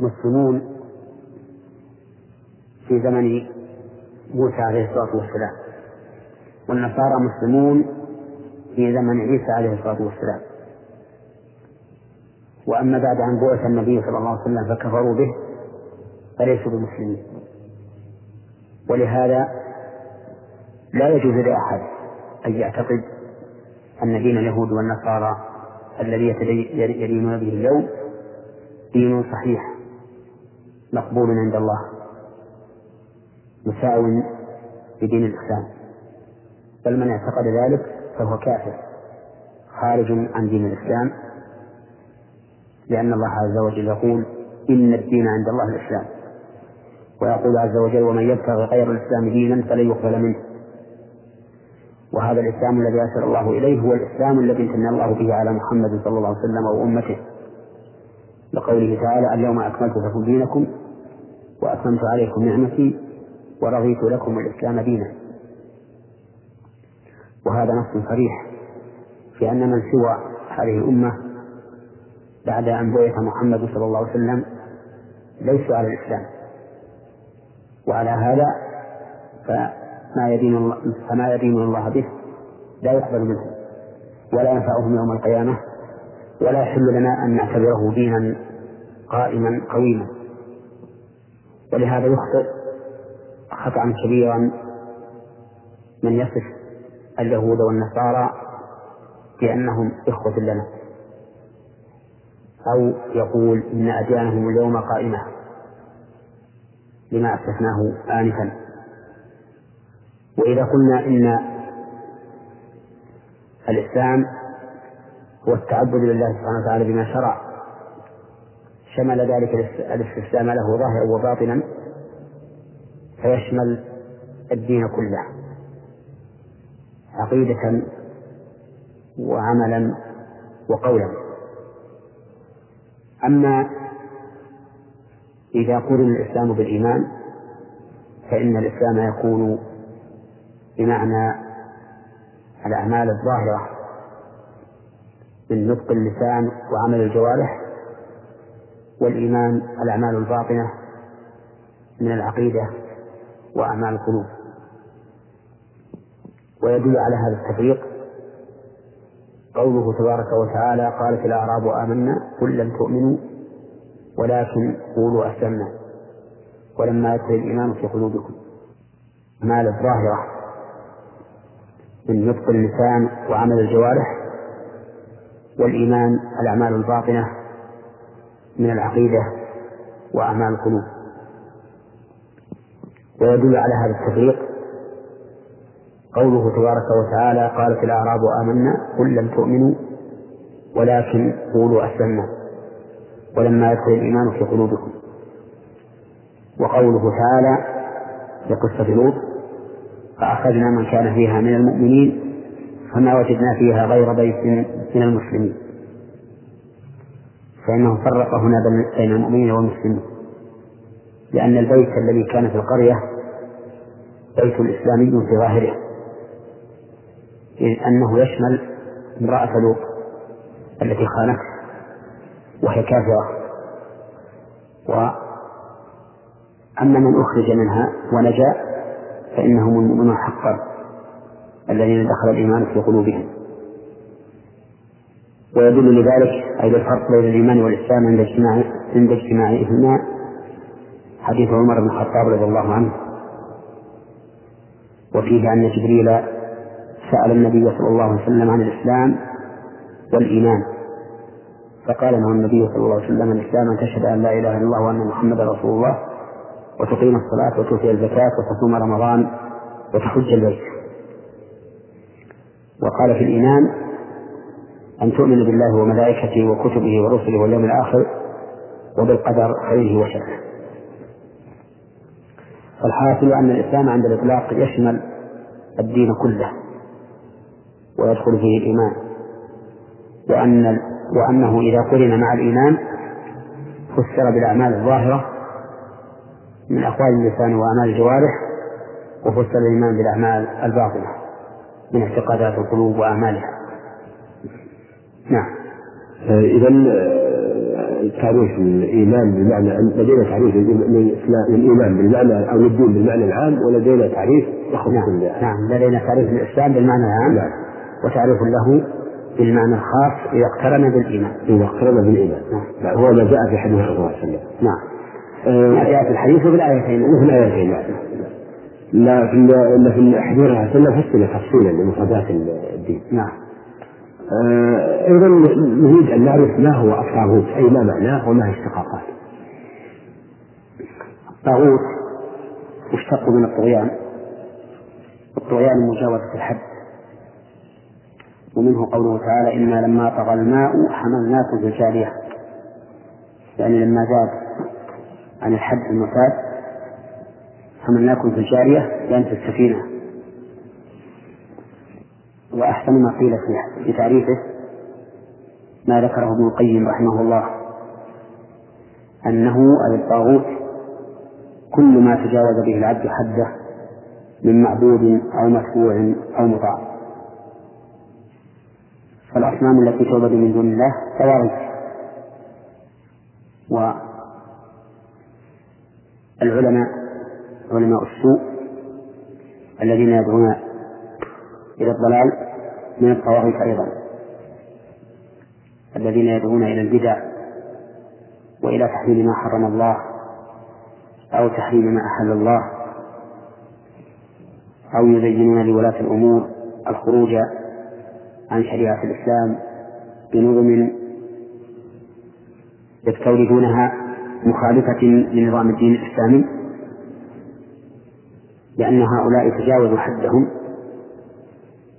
مسلمون في زمن موسى عليه الصلاة والسلام، والنصارى مسلمون في زمن عيسى عليه الصلاة والسلام. وأما بعد أن بعث النبي صلى الله عليه وسلم فكفروا به فليسوا بمسلمين. ولهذا لا يجوز لأحد أن يعتقد أن دين اليهود والنصارى الذي يدينون به اليوم دين صحيح مقبول عند الله مساو بدين الإسلام، بل من اعتقد ذلك فهو كافر خارج عن دين الإسلام، لأن الله عز وجل يقول إن الدين عند الله الإسلام، ويقول عز وجل ومن يبتغي غير الإسلام دينا فلن يقبل منه. وهذا الإسلام الذي أرسل الله إليه هو الإسلام الذي امتن الله به على محمد صلى الله عليه وسلم وأمته، لقوله تعالى اليوم أكملت لكم دينكم وأتممت عليكم نعمتي ورضيت لكم الإسلام دينا. وهذا نص صريح في أن من سوى هذه الأمة بعد أن بعث محمد صلى الله عليه وسلم ليسوا على الإسلام. وعلى هذا فما يدين الله به لا يقبل منه ولا ينفعهم يوم القيامة، ولا يحل لنا أن نعتبره دينا قائما قويما. ولهذا يخطئ خطأ كبيرا من يصف اليهود والنصارى بأنهم إخوة لنا، أو يقول إن أديانهم اليوم قائمة لما أسلفناه آنفا. وإذا قلنا إن الإسلام هو التعبد لله سبحانه وتعالى بما شرع شمل ذلك الاستسلام له ظاهرا وباطنا، فيشمل الدين كله عقيدة وعملا وقولا. أما إذا قرن الإسلام بالإيمان فإن الإسلام يكون بمعنى الأعمال الظاهرة من نطق اللسان وعمل الجوارح، والإيمان الأعمال الباطنة من العقيدة وأعمال القلوب. ويدل على هذا التفريق قوله تبارك وتعالى قالت الأعراب آمنا قل لم تؤمنوا ولكن قولوا أسلمنا ولما يدخل الإيمان في قلوبكم. أعمال الظاهرة من نطق اللسان وعمل الجوارح، والإيمان الأعمال الباطنة من العقيدة وأعمال القلوب. ويدل على هذا التفريق قوله تبارك وتعالى قالت الأعراب آمنا قل لم تؤمنوا ولكن قولوا أسلمنا ولما يدخل الإيمان في قلوبكم، وقوله تعالى لقصة لوط فأخذنا من كان فيها من المؤمنين فما وجدنا فيها غير بيت من المسلمين، فإنه فرق هنا بين المؤمنين والمسلمين، لأن البيت الذي كان في القرية بيت الإسلامي في ظاهره، إذ أنه يشمل امرأة لوط التي خانته وهي كافرة. وأما من أخرج منها ونجا فإنهم المؤمنون حقا الذين دخل الإيمان في قلوبهم. ويدل لذلك أي الفرق بين الإيمان والإسلام عند اجتماعهما حديث عمر بن الخطاب رضي الله عنه، وفيه أن جبريل سأل النبي صلى الله عليه وسلم عن الإسلام والإيمان، فقال له النبي صلى الله عليه وسلم الإسلام أن تشهد أن لا إله إلا الله وأن محمدا رسول الله وتقيم الصلاة وتؤتي الزكاة وتصوم رمضان وتحج البيت. وقال في الإيمان أن تؤمن بالله وملائكته وكتبه ورسله واليوم الآخر وبالقدر خيره وشره. فالحاصل أن الإسلام عند الإطلاق يشمل الدين كله ويدخل فيه الإيمان، وأنه إذا قرن مع الإيمان فسر بالأعمال الظاهرة من أقوال اللسان وأعمال الجوارح، وفسر الإيمان بالأعمال الباطنة من اعتقادات القلوب وأعمالها. نعم. إذن تعريف الإيمان بالمعنى، لدينا تعريف الإيمان بالمعنى أو الدين بالمعنى العام، ولدينا تعريف يخص الله. نعم، لدينا تعريف الإسلام بالمعنى العام، نعم، وتعريف له بالمعنى الخاص يقترن بالإيمان. يقترن بالإيمان، نعم، هو ما جاء في حديث الرسول صلى الله عليه وسلم. نعم، ما جاء في الحديث وبالآيتين. لا في الحديث الرسول فصل تفصيلا لمفردات الدين. نعم. أيضا نريد أن نعرف ما هو الطاغوت، أي ما معناه وما هي اشتقاقاته. الطاغوت مشتق من الطغيان، والطغيان مجاوزة الحد، ومنه قوله تعالى: إنا لما طغى الماء حملناكم في الجارية، يعني لما زاد عن الحد المعتاد حملناكم في الجارية، يعني في السفينة. وأحسن ما قيل في تعريفه ما ذكره ابن القيم رحمه الله، أنه أي الطاغوت كل ما تجاوز به العبد حده من معبود أو متبوع أو مطاع. فالأصنام التي تعبد من دون الله طواغيت، والعلماء علماء السوء الذين يدعون إلى الضلال من الطواغيت أيضا، الذين يدعون إلى البدع وإلى تحريم ما حرم الله أو تحريم ما أحل الله، أو يزينون لولاة الأمور الخروج عن شريعة الإسلام بنظم يستولدونها مخالفة لنظام الدين الإسلامي، لأن هؤلاء تجاوزوا حدهم.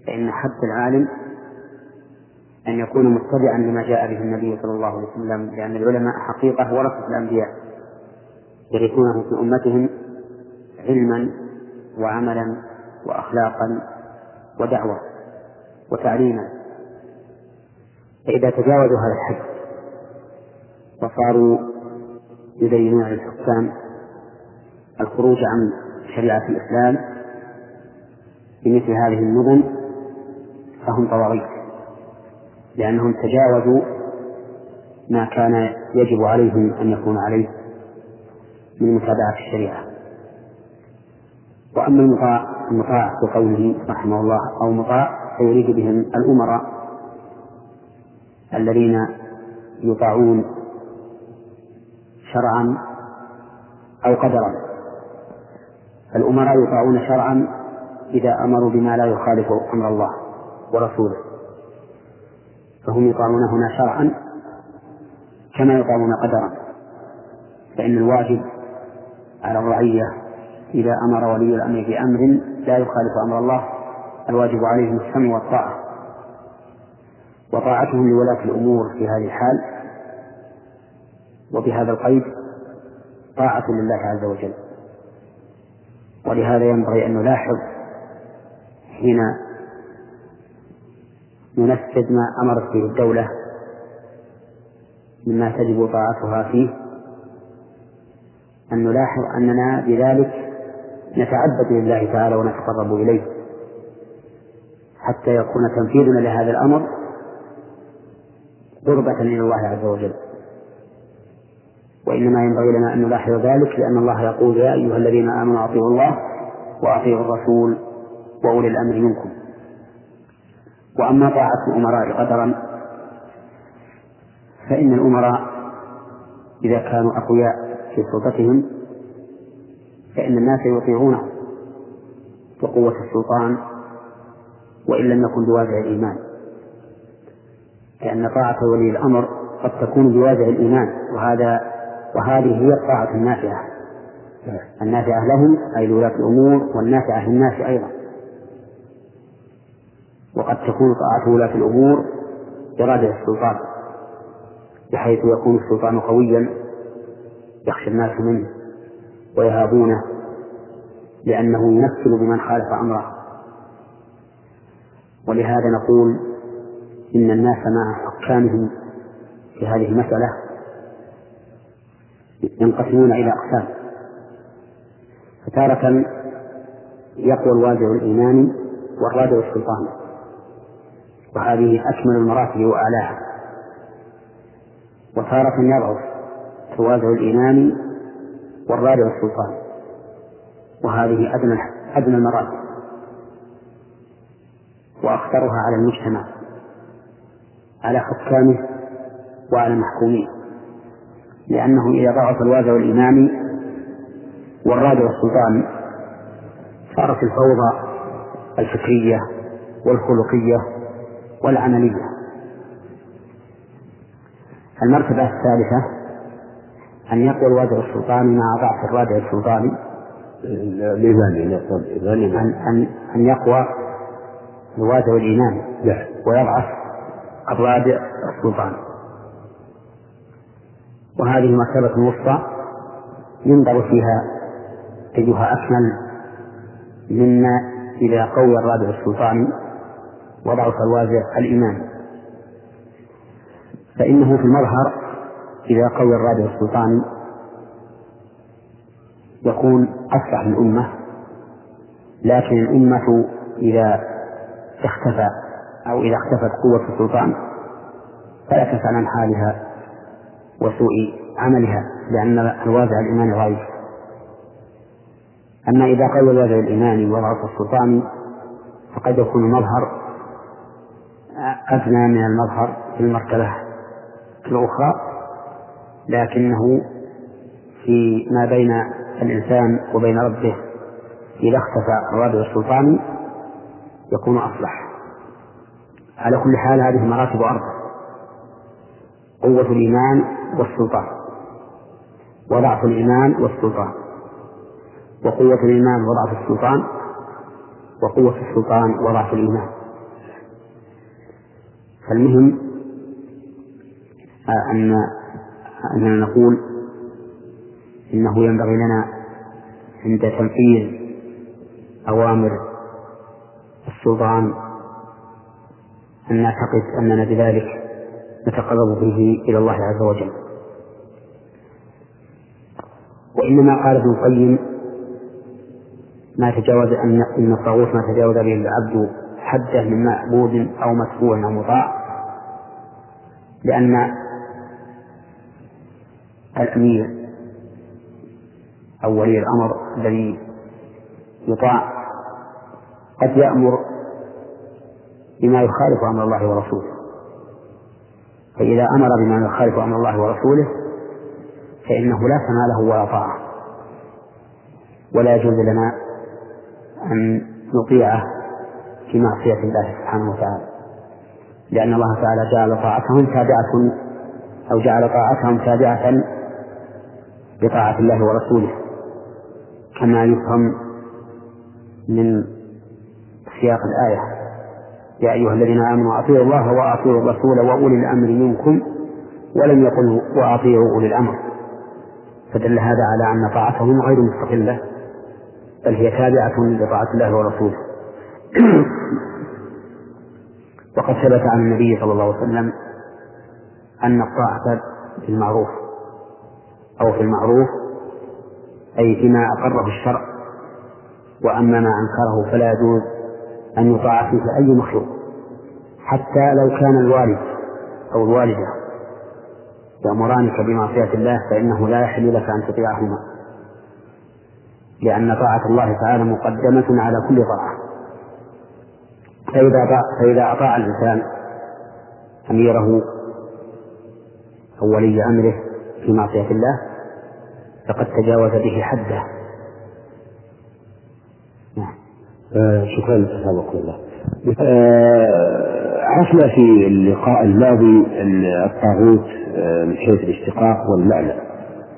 فإن حد العالم أن يكون متبعا لما جاء به النبي صلى الله عليه وسلم، لأن العلماء حقيقة ورثة الأنبياء، يرثونه في أمتهم علما وعملا وأخلاقا ودعوة وتعليما. فإذا تجاوزوا هذا الحد وصاروا يدينون للحكام الخروج عن شريعة الإسلام بمثل هذه النظم، فهم طواغيت، لأنهم تجاوزوا ما كان يجب عليهم أن يكون عليه من متابعة الشريعة. وأما المطاع بقوله رحمه الله أو مطاع، فيريد بهم الأمراء الذين يطاعون شرعا أو قدرا. الأمراء يطاعون شرعا إذا أمروا بما لا يخالف أمر الله ورسوله، فهم يطاعون هنا شرعا كما يطاعون قدرا، فإن الواجب على الرعية إذا أمر ولي الأمر بأمر لا يخالف أمر الله الواجب عليهم السمع والطاعة، وطاعتهم لولاة الأمور في هذه الحال وبهذا القيد طاعة لله عز وجل. ولهذا ينبغي أن نلاحظ حين ننفذ ما أمرت به الدولة مما تجب طاعتها فيه، أن نلاحظ أننا بذلك نتعبد لله تعالى ونتقرب إليه، حتى يكون تنفيذنا لهذا الأمر قربة إلى الله عز وجل. وإنما ينبغي لنا أن نلاحظ ذلك، لأن الله يقول: يا أيها الذين آمنوا أطيعوا الله وأطيعوا الرسول وأولي الأمر منكم. وأما طاعة الأمراء قدرا، فإن الأمراء إذا كانوا أقوياء في سلطتهم فإن الناس يطيعونه بقوة السلطان، وإن لم يكن بوازع الإيمان، لأن طاعة ولي الأمر قد تكون بوازع الإيمان، وهذه هي الطاعة النافعة لهم، أي لولاة الأمور، والنافعة للناس أيضا. وقد تكون طاعة ولاة الأمور إرادة السلطان، بحيث يكون السلطان قويا يخشى الناس منه ويهابونه، لأنه ينفذ بمن خالف أمره. ولهذا نقول إن الناس مع حكامهم في هذه المسألة ينقسمون إلى أقسام، فتارة يقوى الوازع الإيماني والرادع السلطاني، وهذه أكمل المراتب وأعلاها. وتارة يضعف تواضع الإمام والرادع السلطان، وهذه أدنى المراتب وأخطرها على المجتمع، على حكامه وعلى محكوميه، لأنه إذا ضعف الواضع الإمام والرادع السلطان صارت الفوضى الفكرية والخلقية والعملية. المرتبة الثالثة أن يقوى الوازع السلطاني مع ضعف الرادع السلطاني، أن يقوى الوازع الإمامي ويضعف الرادع السلطاني، وهذه مرتبة وسطى ينظر فيها أيها أكمل مما إذا قوى الرادع السلطاني وضعف الوازع الإمامي، فإنه في المظهر إذا قوي الرادع السلطاني يكون أصلح للأمة، لكن الأمة إذا اختفى أو إذا اختفت قوة السلطان فلكت عن حالها وسوء عملها، لأن الوازع الإيماني ضعيف. أما إذا قوي الوازع الإيماني وضعف السلطاني فقد يكون المظهر أدنى من المظهر في المرتبة الأخرى، لكنه في ما بين الإنسان وبين ربه إذا اختفى الرادع السلطاني يكون أصلح. على كل حال هذه مراتب أربعة: قوة الإيمان والسلطان، وضعف الإيمان والسلطان، وقوة الإيمان وضعف السلطان، وقوة السلطان وضعف الإيمان. فالمهم أننا نقول إنه ينبغي لنا عند تنفيذ أوامر السلطان أن نعتقد أننا بذلك نتقرب به إلى الله عز وجل. وإنما قال ابن القيم: ما تجاوز أن الطاغوت ما تجاوز به العبد حده من معبود أو مسبوع أو مطاع، لأن الأمير أو ولي الأمر الذي يطاع قد يأمر بما يخالف أمر الله ورسوله، فإذا أمر بما يخالف أمر الله ورسوله فإنه لا سمع له ولا طاعة، ولا يجوز لنا أن نطيعه في معصية الله سبحانه وتعالى، لأن الله تعالى جعل طاعتهم تابعة بطاعة الله ورسوله، كما يفهم من سياق الآية: يا أيها الذين آمنوا أطيعوا الله وأطيعوا الرسول وأولي الأمر منكم، ولم يقل وأطيعوا أولي الأمر، فدل هذا على أن طاعتهم غير مستقلة بل هي تابعة لطاعة الله ورسوله. وقد ثبت عن النبي صلى الله عليه وسلم أن الطاعة في المعروف أو في المعروف أي فيما أقره الشرع، وأما ما أنكره فلا يجوز أن يطاع فيه أي مخلوق حتى لو كان الوالد أو الوالدة يأمرانك بمعصية الله، فإنه لا يحل لك أن تطيعهما، لأن طاعة الله تعالى مقدمة على كل طاعة. فإذا أطاع الإنسان أميره أو ولي أمره في معصية الله فقد تجاوز به حده. شكرا لكم الله. عشنا في اللقاء الماضي الطاغوت من حيث الاشتقاق والمعنى،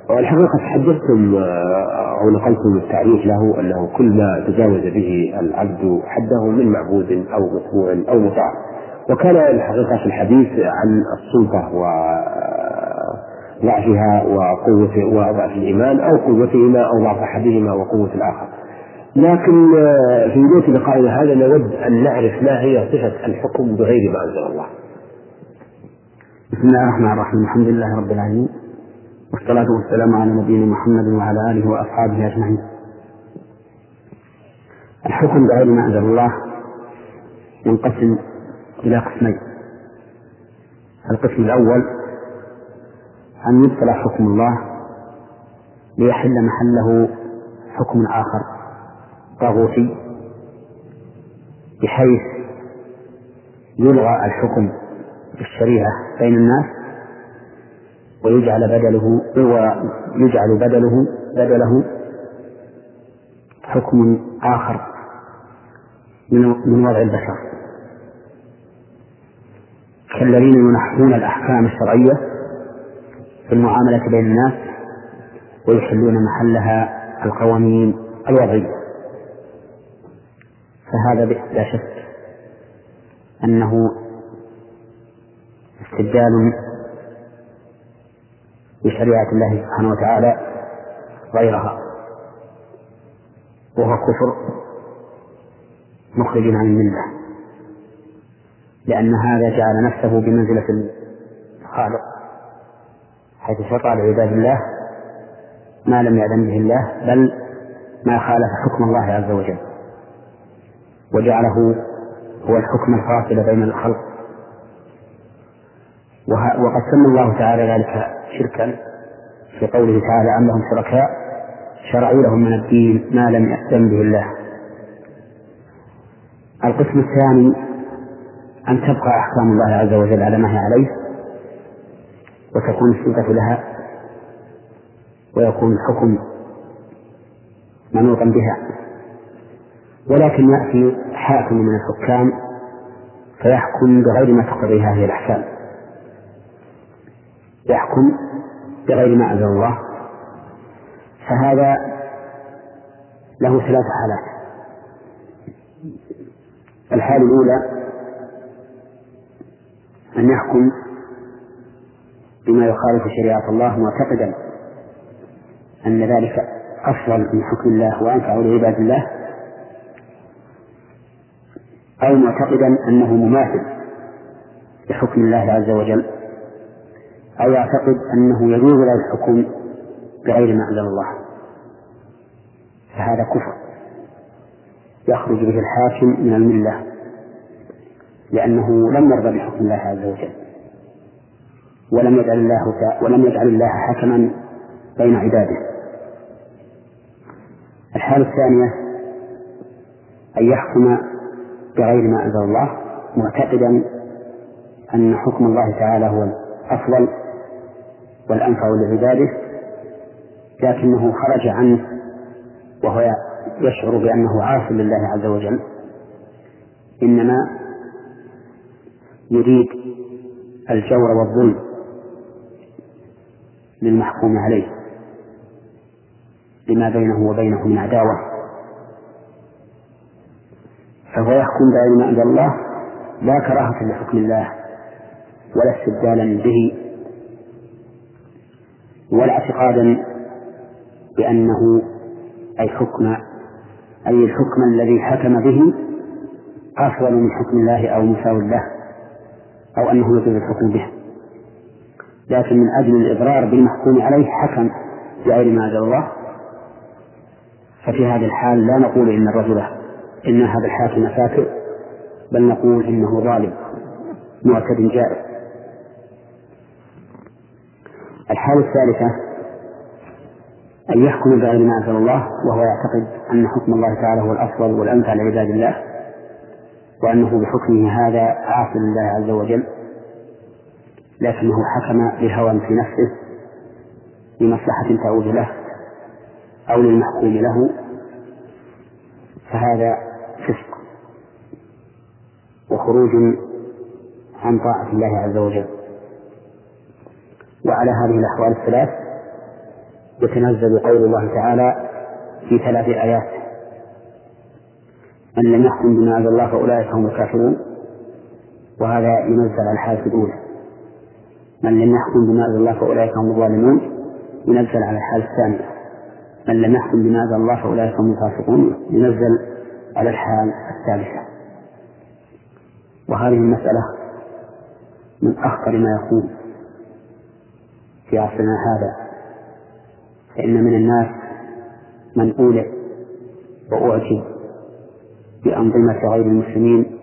والحقيقة تحدثتم أو نقلتم التعريف له أنه كل ما تجاوز به العبد حده من معبود أو مسموع أو مطاع. وكان الحقيقة في الحديث عن السلطة ضعفها وقوة وضعف الإيمان أو قوتهما أو ضعف أحدهما وقوة الآخر، لكن في بداية لقائنا هذا نود أن نعرف ما هي صفة الحكم بغير ما أنزل الله. بسم الله الرحمن الرحيم، الحمد لله رب العالمين، والصلاة والسلام على نبينا محمد وعلى آله وأصحابه أجمعين. الحكم بغير ما أنزل الله ينقسم إلى قسمين: القسم الأول أن يبطل حكم الله ليحل محله حكم آخر طاغوتي، بحيث يلغى الحكم بالشريعة بين الناس ويجعل بدله حكم آخر من وضع البشر، كالذين ينحون الأحكام الشرعية في المعاملة بين الناس ويحلون محلها القوانين الوضعية. فهذا لا شك أنه استبدال بشريعة الله سبحانه وتعالى غيرها، وهو كفر مخرج عن الملة، لأن هذا جعل نفسه بمنزلة الخالق، حيث شرع لعباد الله ما لم يعلم به الله، بل ما خالف حكم الله عز وجل، وجعله هو الحكم الفاصل بين الخلق. وقد سمى الله تعالى ذلك شركا في قوله تعالى: أم لهم شركاء شرعوا لهم من الدين ما لم يأذن به الله. القسم الثاني أن تبقى أحكام الله عز وجل على ما هي عليه، وتكون السلطة لها، ويكون الحكم منوطا بها، ولكن يأتي حاكم من الحكام فيحكم بغير ما تقتضي هذه الأحكام، يحكم بغير ما أنزل الله. فهذا له ثلاث حالات: الحالة الأولى أن يحكم بما يخالف شريعة الله معتقدا أن ذلك أفضل من حكم الله وأنفع لعباد الله، أو معتقدا أنه مماثل لحكم الله عز وجل، أو يعتقد أنه يجوز له الحكم بغير ما أنزل الله. فهذا كفر يخرج به الحاكم من الملة، لأنه لم يرضى بحكم الله عز وجل، ولم يجعل الله حكما بين عباده. الحالة الثانية أن يحكم بغير ما أنزل الله معتقدا أن حكم الله تعالى هو الأفضل والأنفع لعباده، لكنه خرج عنه وهو يشعر بأنه عاص لله عز وجل، إنما يريد الجور والظلم للمحكوم عليه لما بينه وبينه من عداوة، فهو يحكم بغير ما أنزل الله لا كراهة لحكم الله ولا استبدالا به ولا اعتقادا بأنه أي الحكم الذي حكم به أفضل من حكم الله أو مساو له، أو أنه يجوز الحكم به، لكن من أجل الإضرار بالمحكوم عليه حكم بغير ما أنزل الله. ففي هذه الحال لا نقول إن الرجل إن هذا الحاكم فاكر، بل نقول إنه ظالم معتد جائر. الحالة الثالثة أن يحكم بغير ما أنزل الله وهو يعتقد أن حكم الله تعالى هو الأفضل والأنفع لعباد الله، وأنه بحكمه هذا عاص لله عز وجل، لكنه حكم بهوى في نفسه لمصلحة تعود له أو للمحكوم له، فهذا فسق وخروج عن طاعة الله عز وجل. وعلى هذه الأحوال الثلاث يتنزل قول الله تعالى في ثلاث آيات: أن لم يحكم بما أنزل الله فأولئك هم الكافرون. وهذا ينزل على الحالة الأولى، من لم يحكم بما أنزل الله فأولئك هم الظالمون، ينزل على الحالة الثانية، من لم يحكم بما أنزل الله فأولئك هم الفاسقون، ينزل على الحالة الثالثة. وهذه المسألة من أخطر ما يكون في عصرنا هذا، فإن من الناس من أولئ وأعجب بأنظمة غير المسلمين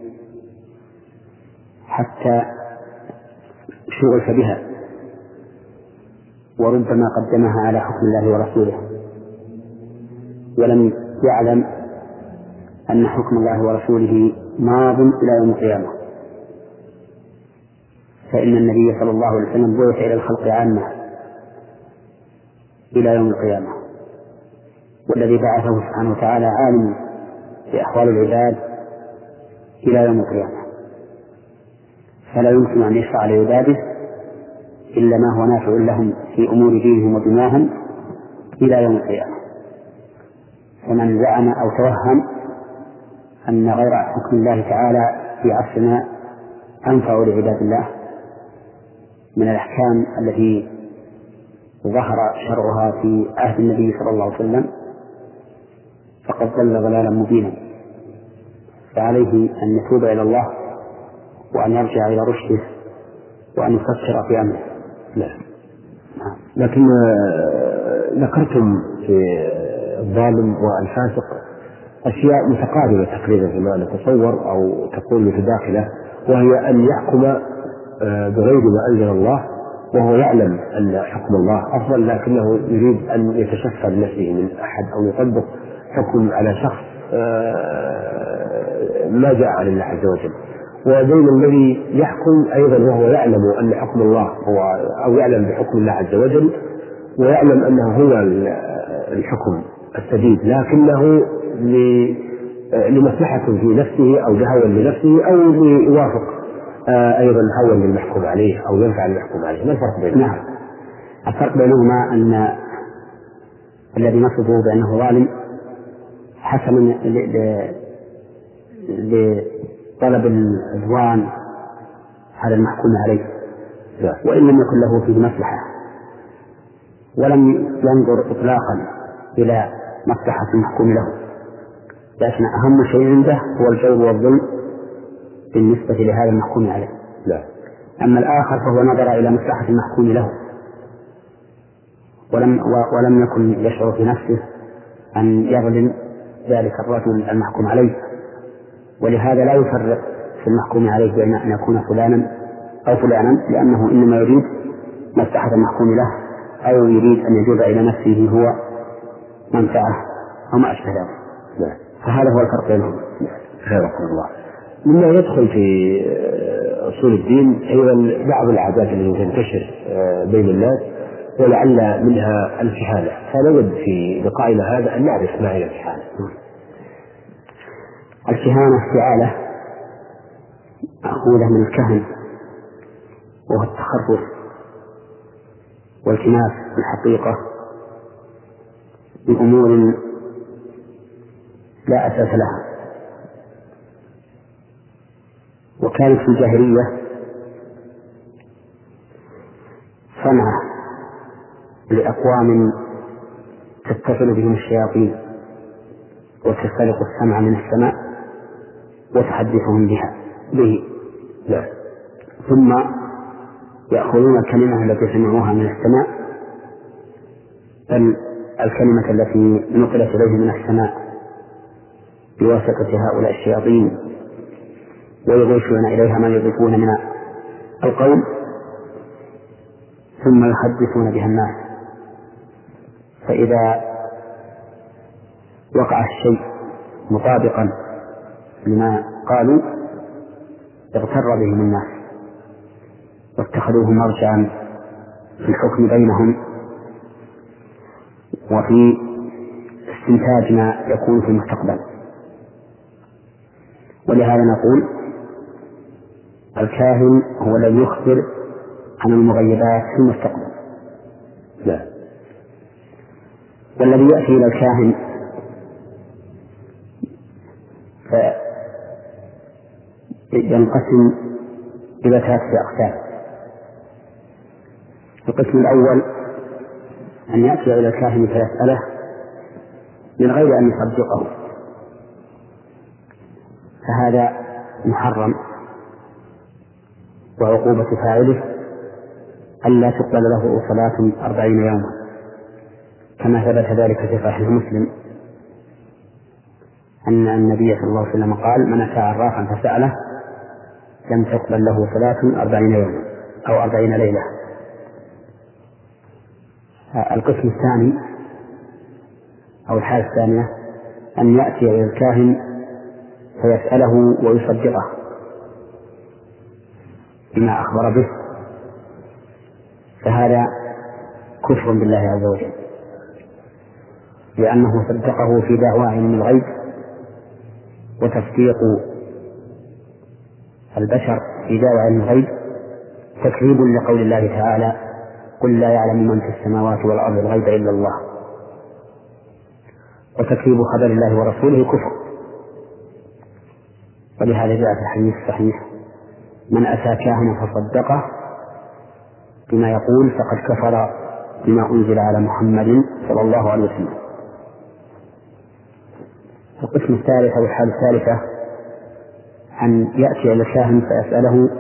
حتى شغف بها وربما قدمها على حكم الله ورسوله ولم يعلم أن حكم الله ورسوله ماض إلى يوم القيامة. فإن النبي صلى الله عليه وسلم بعث إلى الخلق عامة إلى يوم القيامة، والذي بعثه سبحانه وتعالى عالم بأحوال العباد إلى يوم القيامة، فلا يمكن أن يشفع لعباده إلا ما هو نافع لهم في أمور دينهم ودنياهم إلى يوم القيامة. فمن زعم أو توهم أن غير حكم الله تعالى في عصرنا أنفع لعباد الله من الأحكام التي ظهر شرعها في عهد النبي صلى الله عليه وسلم فقد ضل ضلالا مبينا، فعليه أن يتوب إلى الله وأن يرجع إلى رشده وأن يفكر في أمره. لكن ذكرتم في الظالم والفاسق أشياء متقاربة تقريبا فيما نتصور أو تكون متداخلة، وهي أن يحكم بغير ما أنزل الله وهو يعلم أن حكم الله أفضل، لكنه يريد أن يتشفى بنفسه من أحد أو يطبق حكم على شخص ما جاء عن الله عز وجل. وبين الذي يحكم أيضا وهو يعلم أن حكم الله هو أو يعلم بحكم الله عز وجل ويعلم أنه هو الحكم السديد، لكنه لمصلحة في نفسه أو لهوى لنفسه أو ليوافق أيضا هوى للمحكوم عليه أو ينفع المحكوم عليه. ما الفرق بينهم؟ الفرق بينهما أن الذي نصبه بأنه ظالم حسب لطلب العدوان على المحكوم عليه، وإن لم يكن له فيه مصلحة ولم ينظر إطلاقا إلى مصلحة المحكوم له، لكن أهم شيء عنده هو الجور والظلم بالنسبة لهذا المحكوم عليه. لا. أما الآخر فهو نظر إلى مصلحة المحكوم له ولم يكن يشعر في نفسه أن يظلم ذلك الرجل المحكوم عليه، ولهذا لا يفرق في المحكوم عليه بين أن يكون فلانا أو فلانا، لأنه إنما يريد مصلحة المحكوم له أو يريد أن يجوز إلى نفسه هو منفعه أو ما أشبه ذلك. فهذا هو الفرق بينهم. خيركم الله. مما يدخل في أصول الدين أيضا بعض العادات التي تنتشر بين الناس ولعل منها الكهانة، فنود في لقائنا هذا أن نعرف ما هي الكهانة. الكهانة استعالة مأخوذة من الكهن وهو التخرف والكناس في الحقيقة بأمور لا أساس لها، وكانت في الجاهلية صنعة لأقوام تتصل بهم الشياطين وتسترق السمع من السماء وتحدثهم به ثم يأخذون الكلمة التي سمعوها من السماء، الكلمة التي نقلت إليه من السماء بواسطة هؤلاء الشياطين، ويضيفون إليها ما يضيفون من القول ثم يحدثون بها الناس. فإذا وقع الشيء مطابقا لما قالوا اغتر بهم الناس واتخذوه مرجعا في الحكم بينهم وفي استنتاج ما يكون في المستقبل. ولهذا نقول الكاهن هو الذي يخبر عن المغيبات في المستقبل. لا. والذي يأتي إلى الكاهن فينقسم إلى ثلاثة أقسام. القسم الأول أن يأتي إلى الكاهن فيسأله من غير أن يصدقه، فهذا محرم وعقوبة فاعله ألا تقبل له صلاة 40 يوما كما ثبت ذلك في صحيح مسلم أن النبي صلى الله عليه وسلم قال من أتى عرافا فسأله لم تقبل له صلاة 40 يوما أو 40 ليلة. القسم الثاني أو الحالة الثانية أن يأتي إلى الكاهن فيسأله ويصدقه بما أخبر به، فهذا كفر بالله عز وجل، لأنه صدقه في دعواه من الغيب، وتصديق البشر في دعوى من الغيب تكذيب لقول الله تعالى: قل لا يعلم من في السماوات والأرض الغيب إلا الله. وتكذيب خبر الله ورسوله كفر، ولهذا جاء في الحديث الصحيح: من أتى كاهنا فصدقه بما يقول فقد كفر بما أنزل على محمد صلى الله عليه وسلم. القسم الثالث أو الحالة الثالثة أن يأتي إلى الكاهن فيسأله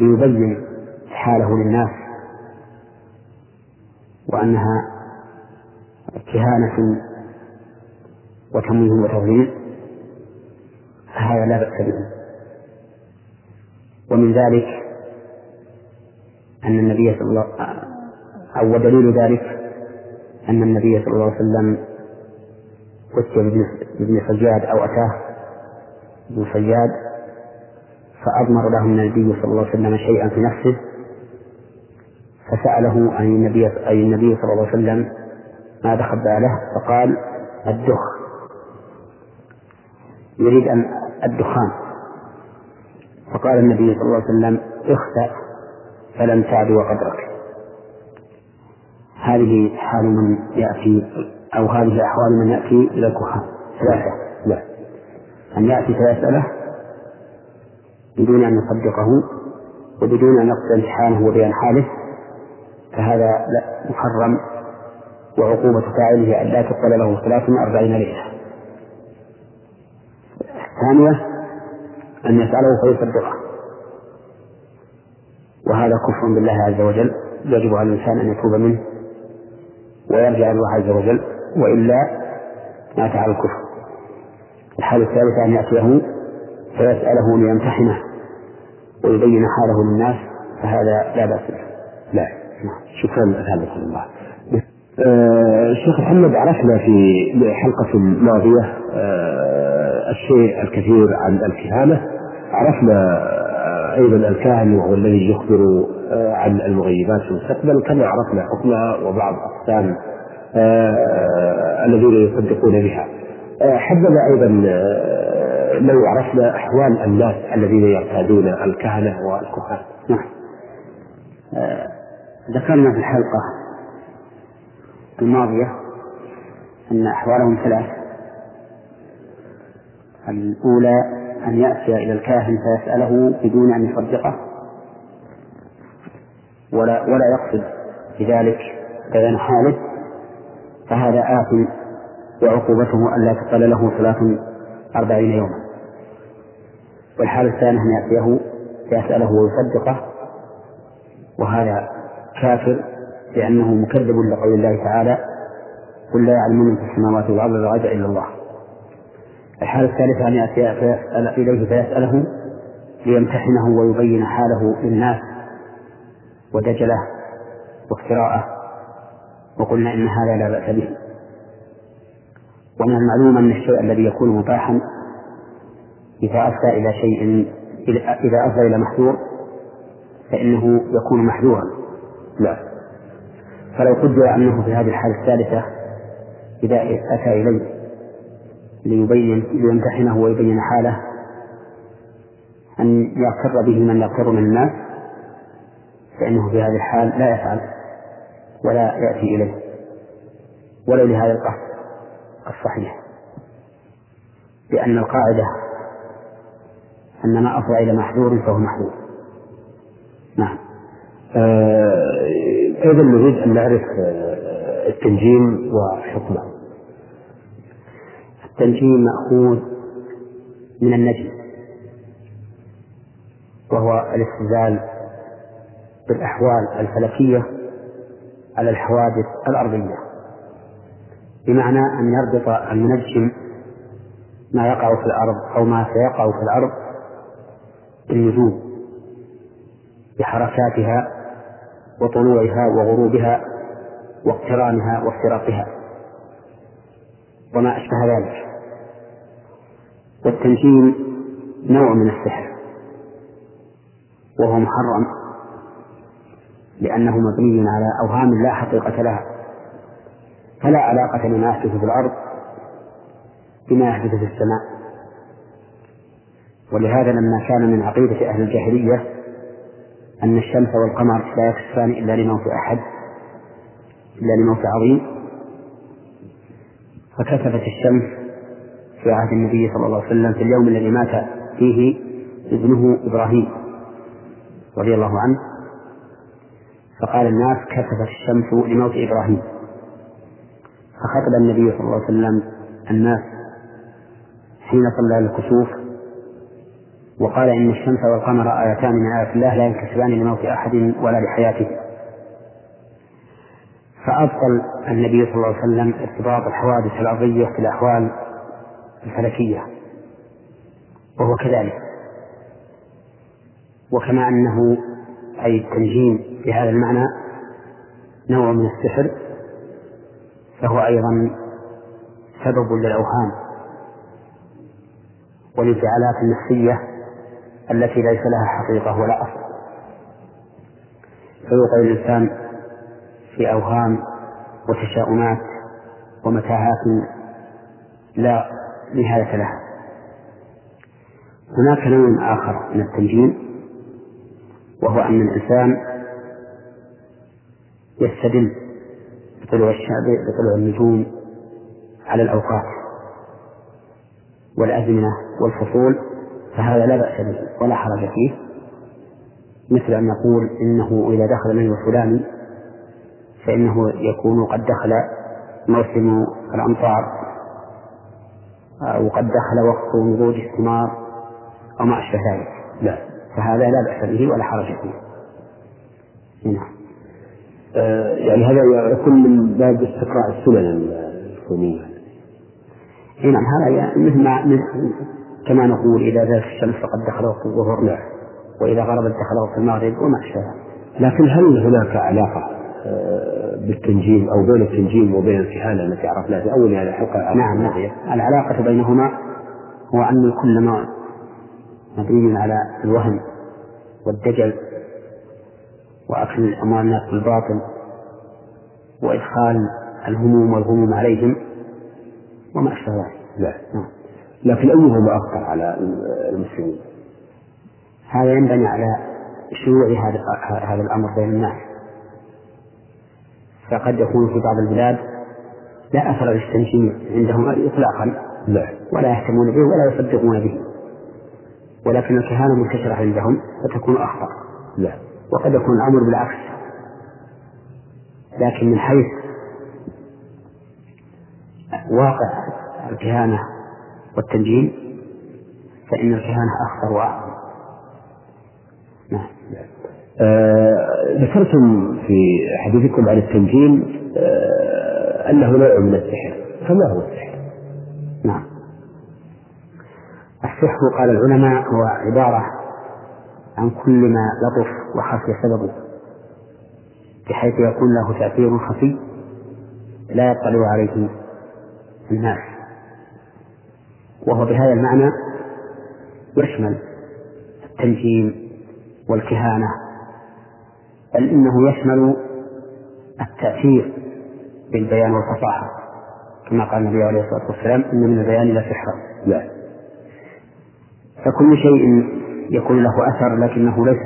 ليبين حاله للناس، وأنها كهانة وتمويه وتضليل، فهذا لا بأس به. ومن ذلك أن النبي صلى الله أو دليل ذلك أن النبي صلى الله عليه وسلم أتي بابن صياد أو أتاه بن صياد فأضمر له النبي صلى الله عليه وسلم شيئا في نفسه، فسأله عن النبي صلى الله عليه وسلم ماذا خبأ له، فقال: الدخ، يريد أن الدخان. فقال النبي صلى الله عليه وسلم: اخسأ فلن تعدو قدرك. هذه حال من يأتي أو هذه أحوال من يأتي إلى الكهان. لا، أن يأتي فيسأله بدون أن يصدقه وبدون أن يقصد امتحانه وبيان حاله، فهذا لا محرم، وعقوبة فاعله أن لا تقبل له 43 ليلة. الثانية أن يسأله فيصدقه، وهذا كفر بالله عز وجل، يجب على الإنسان أن يتوب منه ويرجع الله عز وجل، وإلا مات على الكفر. الحالة الثالثة أن يأتيه فيسأله ليمتحنه ويبين حاله للناس، فهذا لا بأس به. لا، شكرا لكم الله. شيخ محمد، عرفنا في حلقة ماضية الشيء الكثير عن الكهانة، عرفنا أيضا الكاهن وهو الذي يخبر عن المغيبات في المستقبل، كما عرفنا حكمها وبعض أقسام الذين يصدقون بها. حبنا أيضا لو عرفنا أحوال الناس الذين يرتادون الكهنة والكهان. نعم، ذكرنا في الحلقة الماضية أن أحوالهم ثلاث: الأولى أن يأتي إلى الكاهن فيسأله بدون أن يصدقه ولا يقصد بذلك بيان حاله، فهذا آثم وعقوبته ألا تقل له 43 يوما. والحال الثاني أن يأتيه فيسأله ويصدقه، وهذا كافر، لأنه مكذب لقول الله تعالى: قل لا يعلم من في السماوات والأرض الغيب إلا الله. الحالة الثالثة أن يأتي إليه فيسأله ليمتحنه ويبين حاله للناس ودجله وافتراءه، وقلنا إن هذا لا بأس به. ومن المعلوم أن الشيء الذي يكون مباحا إذا أفضى إلى شيء، إذا أفضى إلى محذور فإنه يكون محذورا. لا، فلو قدر أنه في هذه الحالة الثالثة إذا أتى إليه ليمتحنه ويبين حاله أن يغتر به من يغتر من الناس، فإنه في هذه الحال لا يفعل ولا يأتي إليه ولو لهذا القصد الصحيح، لأن القاعدة أن ما أفضى إلى محذور فهو محذور. نعم. أيضا نريد أن نعرف التنجيم وحكمه. التنجيم مأخوذ من النجم، وهو الاستدلال بالأحوال الفلكية على الحوادث الأرضية، بمعنى أن يربط المنجم ما يقع في الأرض أو ما سيقع في الأرض بالنجوم، بحركاتها وطلوعها وغروبها واقترانها وافتراقها وما أشبه ذلك. والتنجيم نوع من السحر وهو محرم لأنه مبني على أوهام لا حقيقة لها، فلا علاقة لما يحدث في الأرض بما يحدث في السماء. ولهذا لما كان من عقيدة أهل الجاهلية أن الشمس والقمر لا يكسفان إلا لموت أحد إلا لموت عظيم، فكسفت الشمس في عهد النبي صلى الله عليه وسلم في اليوم الذي مات فيه ابنه إبراهيم رضي الله عنه، فقال الناس كسفت الشمس لموت إبراهيم، فخطب النبي صلى الله عليه وسلم الناس حين صلى الكسوف وقال إن الشمس والقمر آيتان من آيات الله لا ينكسفان لموت أحد ولا لحياته. فأبطل النبي صلى الله عليه وسلم ارتباط الحوادث الأرضية في الأحوال الفلكية، وهو كذلك. وكما أنه أي التنجيم بهذا المعنى نوع من السحر، فهو أيضا سبب للأوهام والانفعالات النفسية التي ليس لها حقيقة ولا أصل، فيوقع الإنسان في أوهام وتشاؤمات ومتاهات لا نهاية لها. هناك نوع آخر من التنجيم وهو أن الإنسان يستدل بطلوع النجوم على الأوقات والأزمنة والفصول، فهذا لا بأس به ولا حرج فيه، مثل أن نقول إنه إذا دخل من الفلاني فإنه يكون قد دخل موسم الأمطار وقد دخل وقت نضوج الثمار أو ما أشبه ذلك، لا، فهذا لا بأس به ولا حرج فيه. نعم. يعني هذا يكون من باب استقراء السنن الكونية. نعم، هذا كما نقول إذا ذهبت الشمس فقد دخل وقت الظهر، لا، وإذا غربت دخل وقت المغرب وما أشبه. لكن هل هناك علاقة بالتنجيم أو بين التنجيم وبين الكهانة التي عرفناها في أول هذه الحلقة؟ نعم، العلاقة بينهما هو أن كل نوع مبني على الوهم والدجل وأكل أموال الناس بالباطل وإدخال الهموم والغموم عليهم وما أشبه ذلك. نعم. لكن أيهما أخطر على المسلمين؟ هذا ينبني على شيوع هذا الأمر بين الناس، فقد يكون في بعض البلاد لا أثر للتنجيم عندهم إطلاقا، لا، ولا يهتمون به ولا يصدقون به، ولكن الكهانة منتشرة عندهم فتكون أخطر، لا، وقد يكون الأمر بالعكس. لكن من حيث واقع الكهانة والتنجيم فإن الكهانة أخطر وأعظم. نعم. ذكرتم في حديثكم عن التنجيم أنه نوع من السحر، فما هو السحر؟ نعم، السحر قال العلماء هو عبارة عن كل ما لطف وخفي سببه بحيث يكون له تأثير خفي لا يطلع عليه الناس، وهو بهذا المعنى يشمل التنجيم والكهانة، بل إنه يشمل التأثير بالبيان والفصاحة، كما قال النبي عليه الصلاة والسلام إن من البيان لا سحر، لا، فكل شيء يكون له أثر لكنه ليس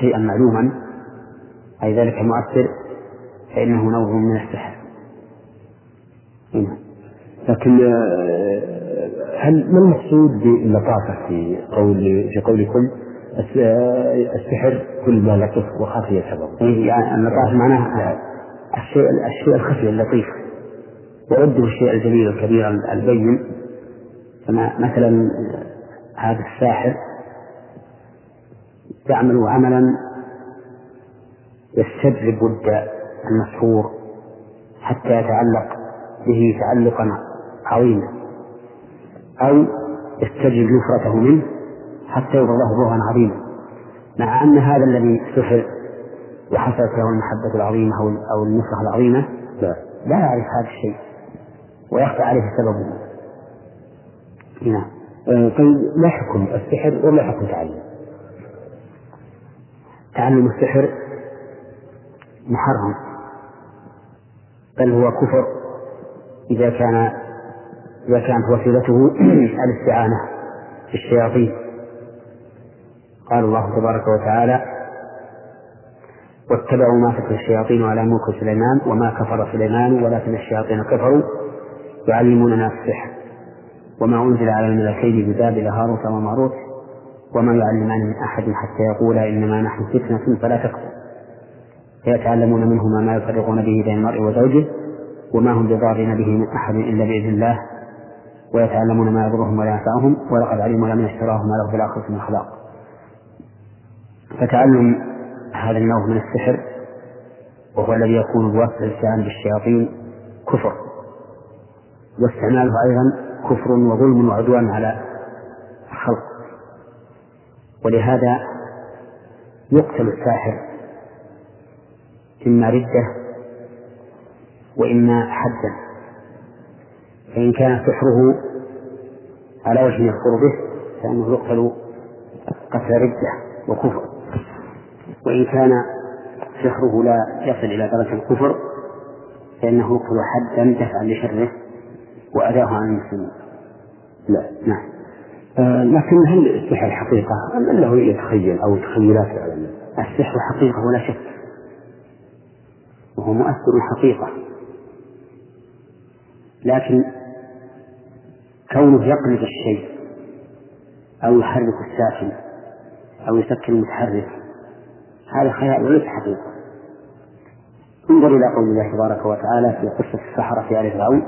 شيئا معلوما أي ذلك مؤثر فإنه نوع من السحر. لكن هل ما المقصود باللطافة في قولكم السحر كل ما لطف وخفي سببه؟ يعني اللطافة معناها الشيء الخفي اللطيف، وأبدو الشيء الجميل الكبير البين، كما مثلا هذا الساحر يعمل عملا يستجلب ود المسحور حتى يتعلق به تعلقا عظيما، أو يستجلب يفرته منه حتى يضره ضررا عظيما، مع أن هذا الذي سحر وحصلت له المحبة العظيمة أو النصرة العظيمة لا يعرف هذا الشيء ويخفى عليه سببه. نعم. طيب ما حكم السحر وما حكم تعلم السحر؟ محرم، بل هو كفر إذا كانت وسيلته الاستعانة بالشياطين. قال الله تبارك وتعالى: واتبعوا ما تتلو الشياطين على ملك سليمان وما كفر سليمان ولكن الشياطين كفروا يعلمون الناس السحر وما أنزل على الملكين ببابل هاروت وماروت وما يعلمان من أحد حتى يقولا إنما نحن فتنة فلا تكفر فيتعلمون منهما ما يفرقون به بين المرء وزوجه وما هم بضارين به من أحد إلا بإذن الله ويتعلمون ما يضرهم ولا ينفعهم ولقد علموا لمن اشتراه ما له في الآخرة من خلاق. فتعلم هذا النوع من السحر وهو الذي يكون بواسطة الاستعانة بالشياطين كفر، واستعماله أيضا كفر وظلم وعدوان على الخلق، ولهذا يقتل الساحر إما ردة وإما حدا، فإن كان سحره على وجه يكفر به فإنه يقتل قتل ردة وكفر، وإن كان سحره لا يصل إلى درجة الكفر فإنه يقتل حدا دفعا لشره وأداه عن المسلمين. لا نعم. لكن هل السحر حقيقة أم أنه يتخيل أو تخيلات؟ السحر حقيقة ولا شك، وهو مؤثر حقيقة، لكن كونه يقلب الشيء أو يحرك الساكن أو يسكن المتحرك هذا خيال وليس حقيقة. انظر إلى قول الله تبارك وتعالى في قصة السحرة في آل فرعون،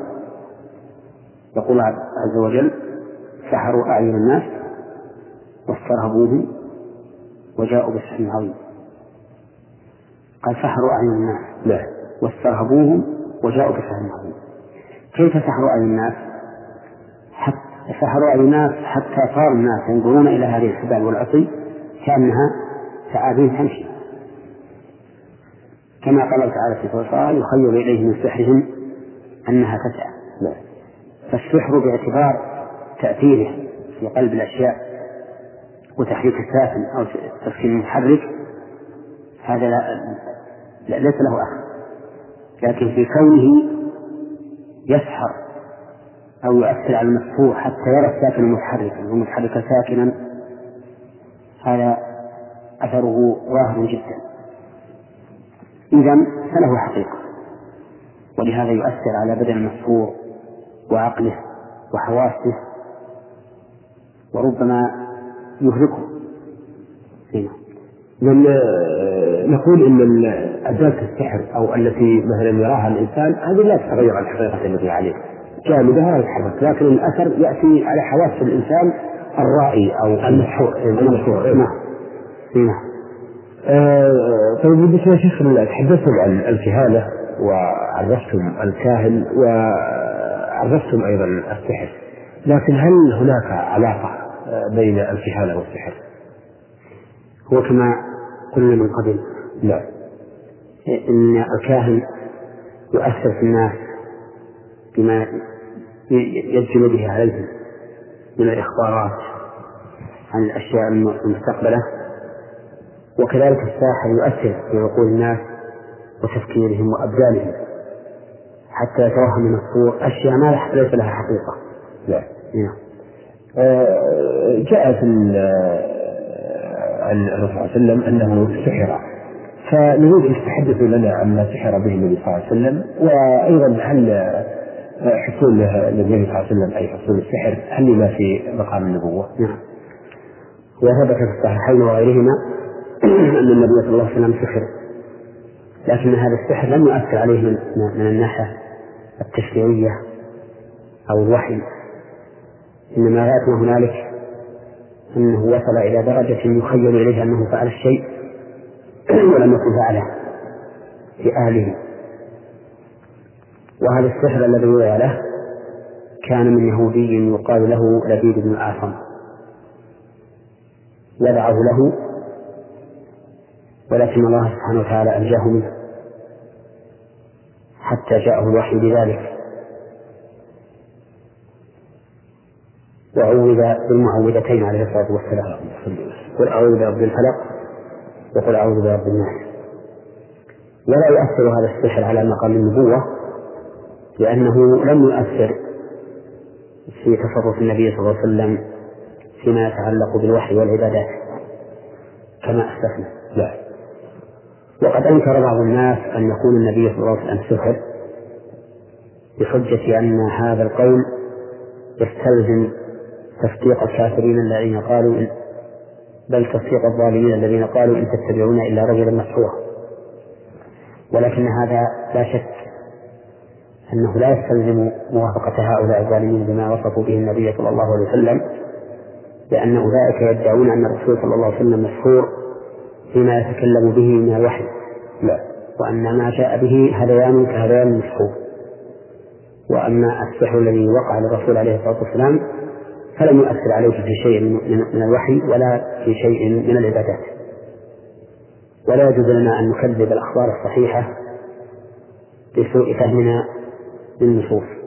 يقول عز وجل: سحروا أعين الناس واسترهبوهم وجاءوا بالسحر العظيم. قال سحروا أعين الناس لا واسترهبوهم وجاءوا بالسحر العظيم. كيف سحروا أعين الناس؟ سحروا أعين الناس حتى صار الناس ينظرون إلى هذه الحبال والعصي كأنها ثعابين تمشي، كما قال تعالى في القصة: يخيل إليه من سحرهم أنها تسعى. فالسحر باعتبار تأثيره في قلب الأشياء وتحريك الساكن أو تسكين المتحرك هذا ليس له أخذ، لكن في كونه يسحر أو يؤثر على المسحور حتى يرى الساكن متحركا والمتحرك ساكنا هذا أثره ظاهر جدا، إذن فله حقيقة، ولهذا يؤثر على بدن المسحور وعقله وحواسه وربما يهلكه. لما نقول ان اداه السحر او التي مثلا يراها الانسان هذه لا تتغير عن الحقيقه التي عليه جامدها الحدث، لكن الاثر ياتي على حواس الانسان الرائي او المسحور. طيب يا شيخ، تحدثتم عن الكهانه وعرفتم الكاهن وعرفتم ايضا السحر، لكن هل هناك علاقه بين الكهانه والسحر؟ هو كما قلنا من قبل لا، إن الكاهن يؤثر في الناس بما يجلب به عليهم من الإخبارات عن الأشياء المستقبلة، وكذلك الساحر يؤثر في عقول الناس وتفكيرهم وأبدانهم حتى يتوهم من الصور أشياء ما ليس لها حقيقة. لا. جاء في عن الرسول صلى الله عليه وسلم أنه سحر، فنريد أن تتحدث لنا عما سحر به النبي صلى الله عليه وسلم، وأيضا هل حصول النبي صلى الله عليه وسلم أي حصول السحر هل لما في مقام النبوة؟ نعم، وثبت في الصحيحين وغيرهما أن النبي صلى الله عليه وسلم سحر، لكن هذا السحر لم يؤثر عليه من الناحية التشريعية أو الوحي، إنما رأتنا هنالك أنه وصل إلى درجة يخيل إليها أنه فعل الشيء ولم يكن فعله في أهله، وهذا السحر الذي وقع له كان من يهودي يقال له لبيد بن العاصم، وضعه له ولكن الله سبحانه وتعالى أنجاه منه حتى جاءه الوحي بذلك، وعوذ بالمعوذتين عليه الصلاة والسلام: قل أعوذ برب الفلق وقل أعوذ برب الناس. ولا يؤثر هذا السحر على مقام النبوة، لأنه لم يؤثر في تصرف النبي صلى الله عليه وسلم فيما يتعلق بالوحي والعبادات كما أسلفنا. لا، وقد أنكر بعض الناس أن يكون النبي صلى الله عليه وسلم سحر بحجة أن هذا القول يستلزم تصديق الكافرين الذين قالوا بل تصديق الظالمين الذين قالوا إن تتبعون إلا رجلا مسحورا، ولكن هذا لا شك أنه لا يستلزم موافقة هؤلاء الظالمين بما وصفوا به النبي صلى الله عليه وسلم، لأن أولئك يدعون أن الرسول صلى الله عليه وسلم مسحور فيما يتكلم به من الوحي، لا، وأن ما جاء به هذيان كهذيان مسحور. وأما السحر الذي وقع للرسول عليه الصلاة والسلام فلم يؤثر عليه في شيء من الوحي ولا في شيء من العبادات. ولا يجوز لنا أن نكذب الأخبار الصحيحة لسوء فهمنا للنصوص.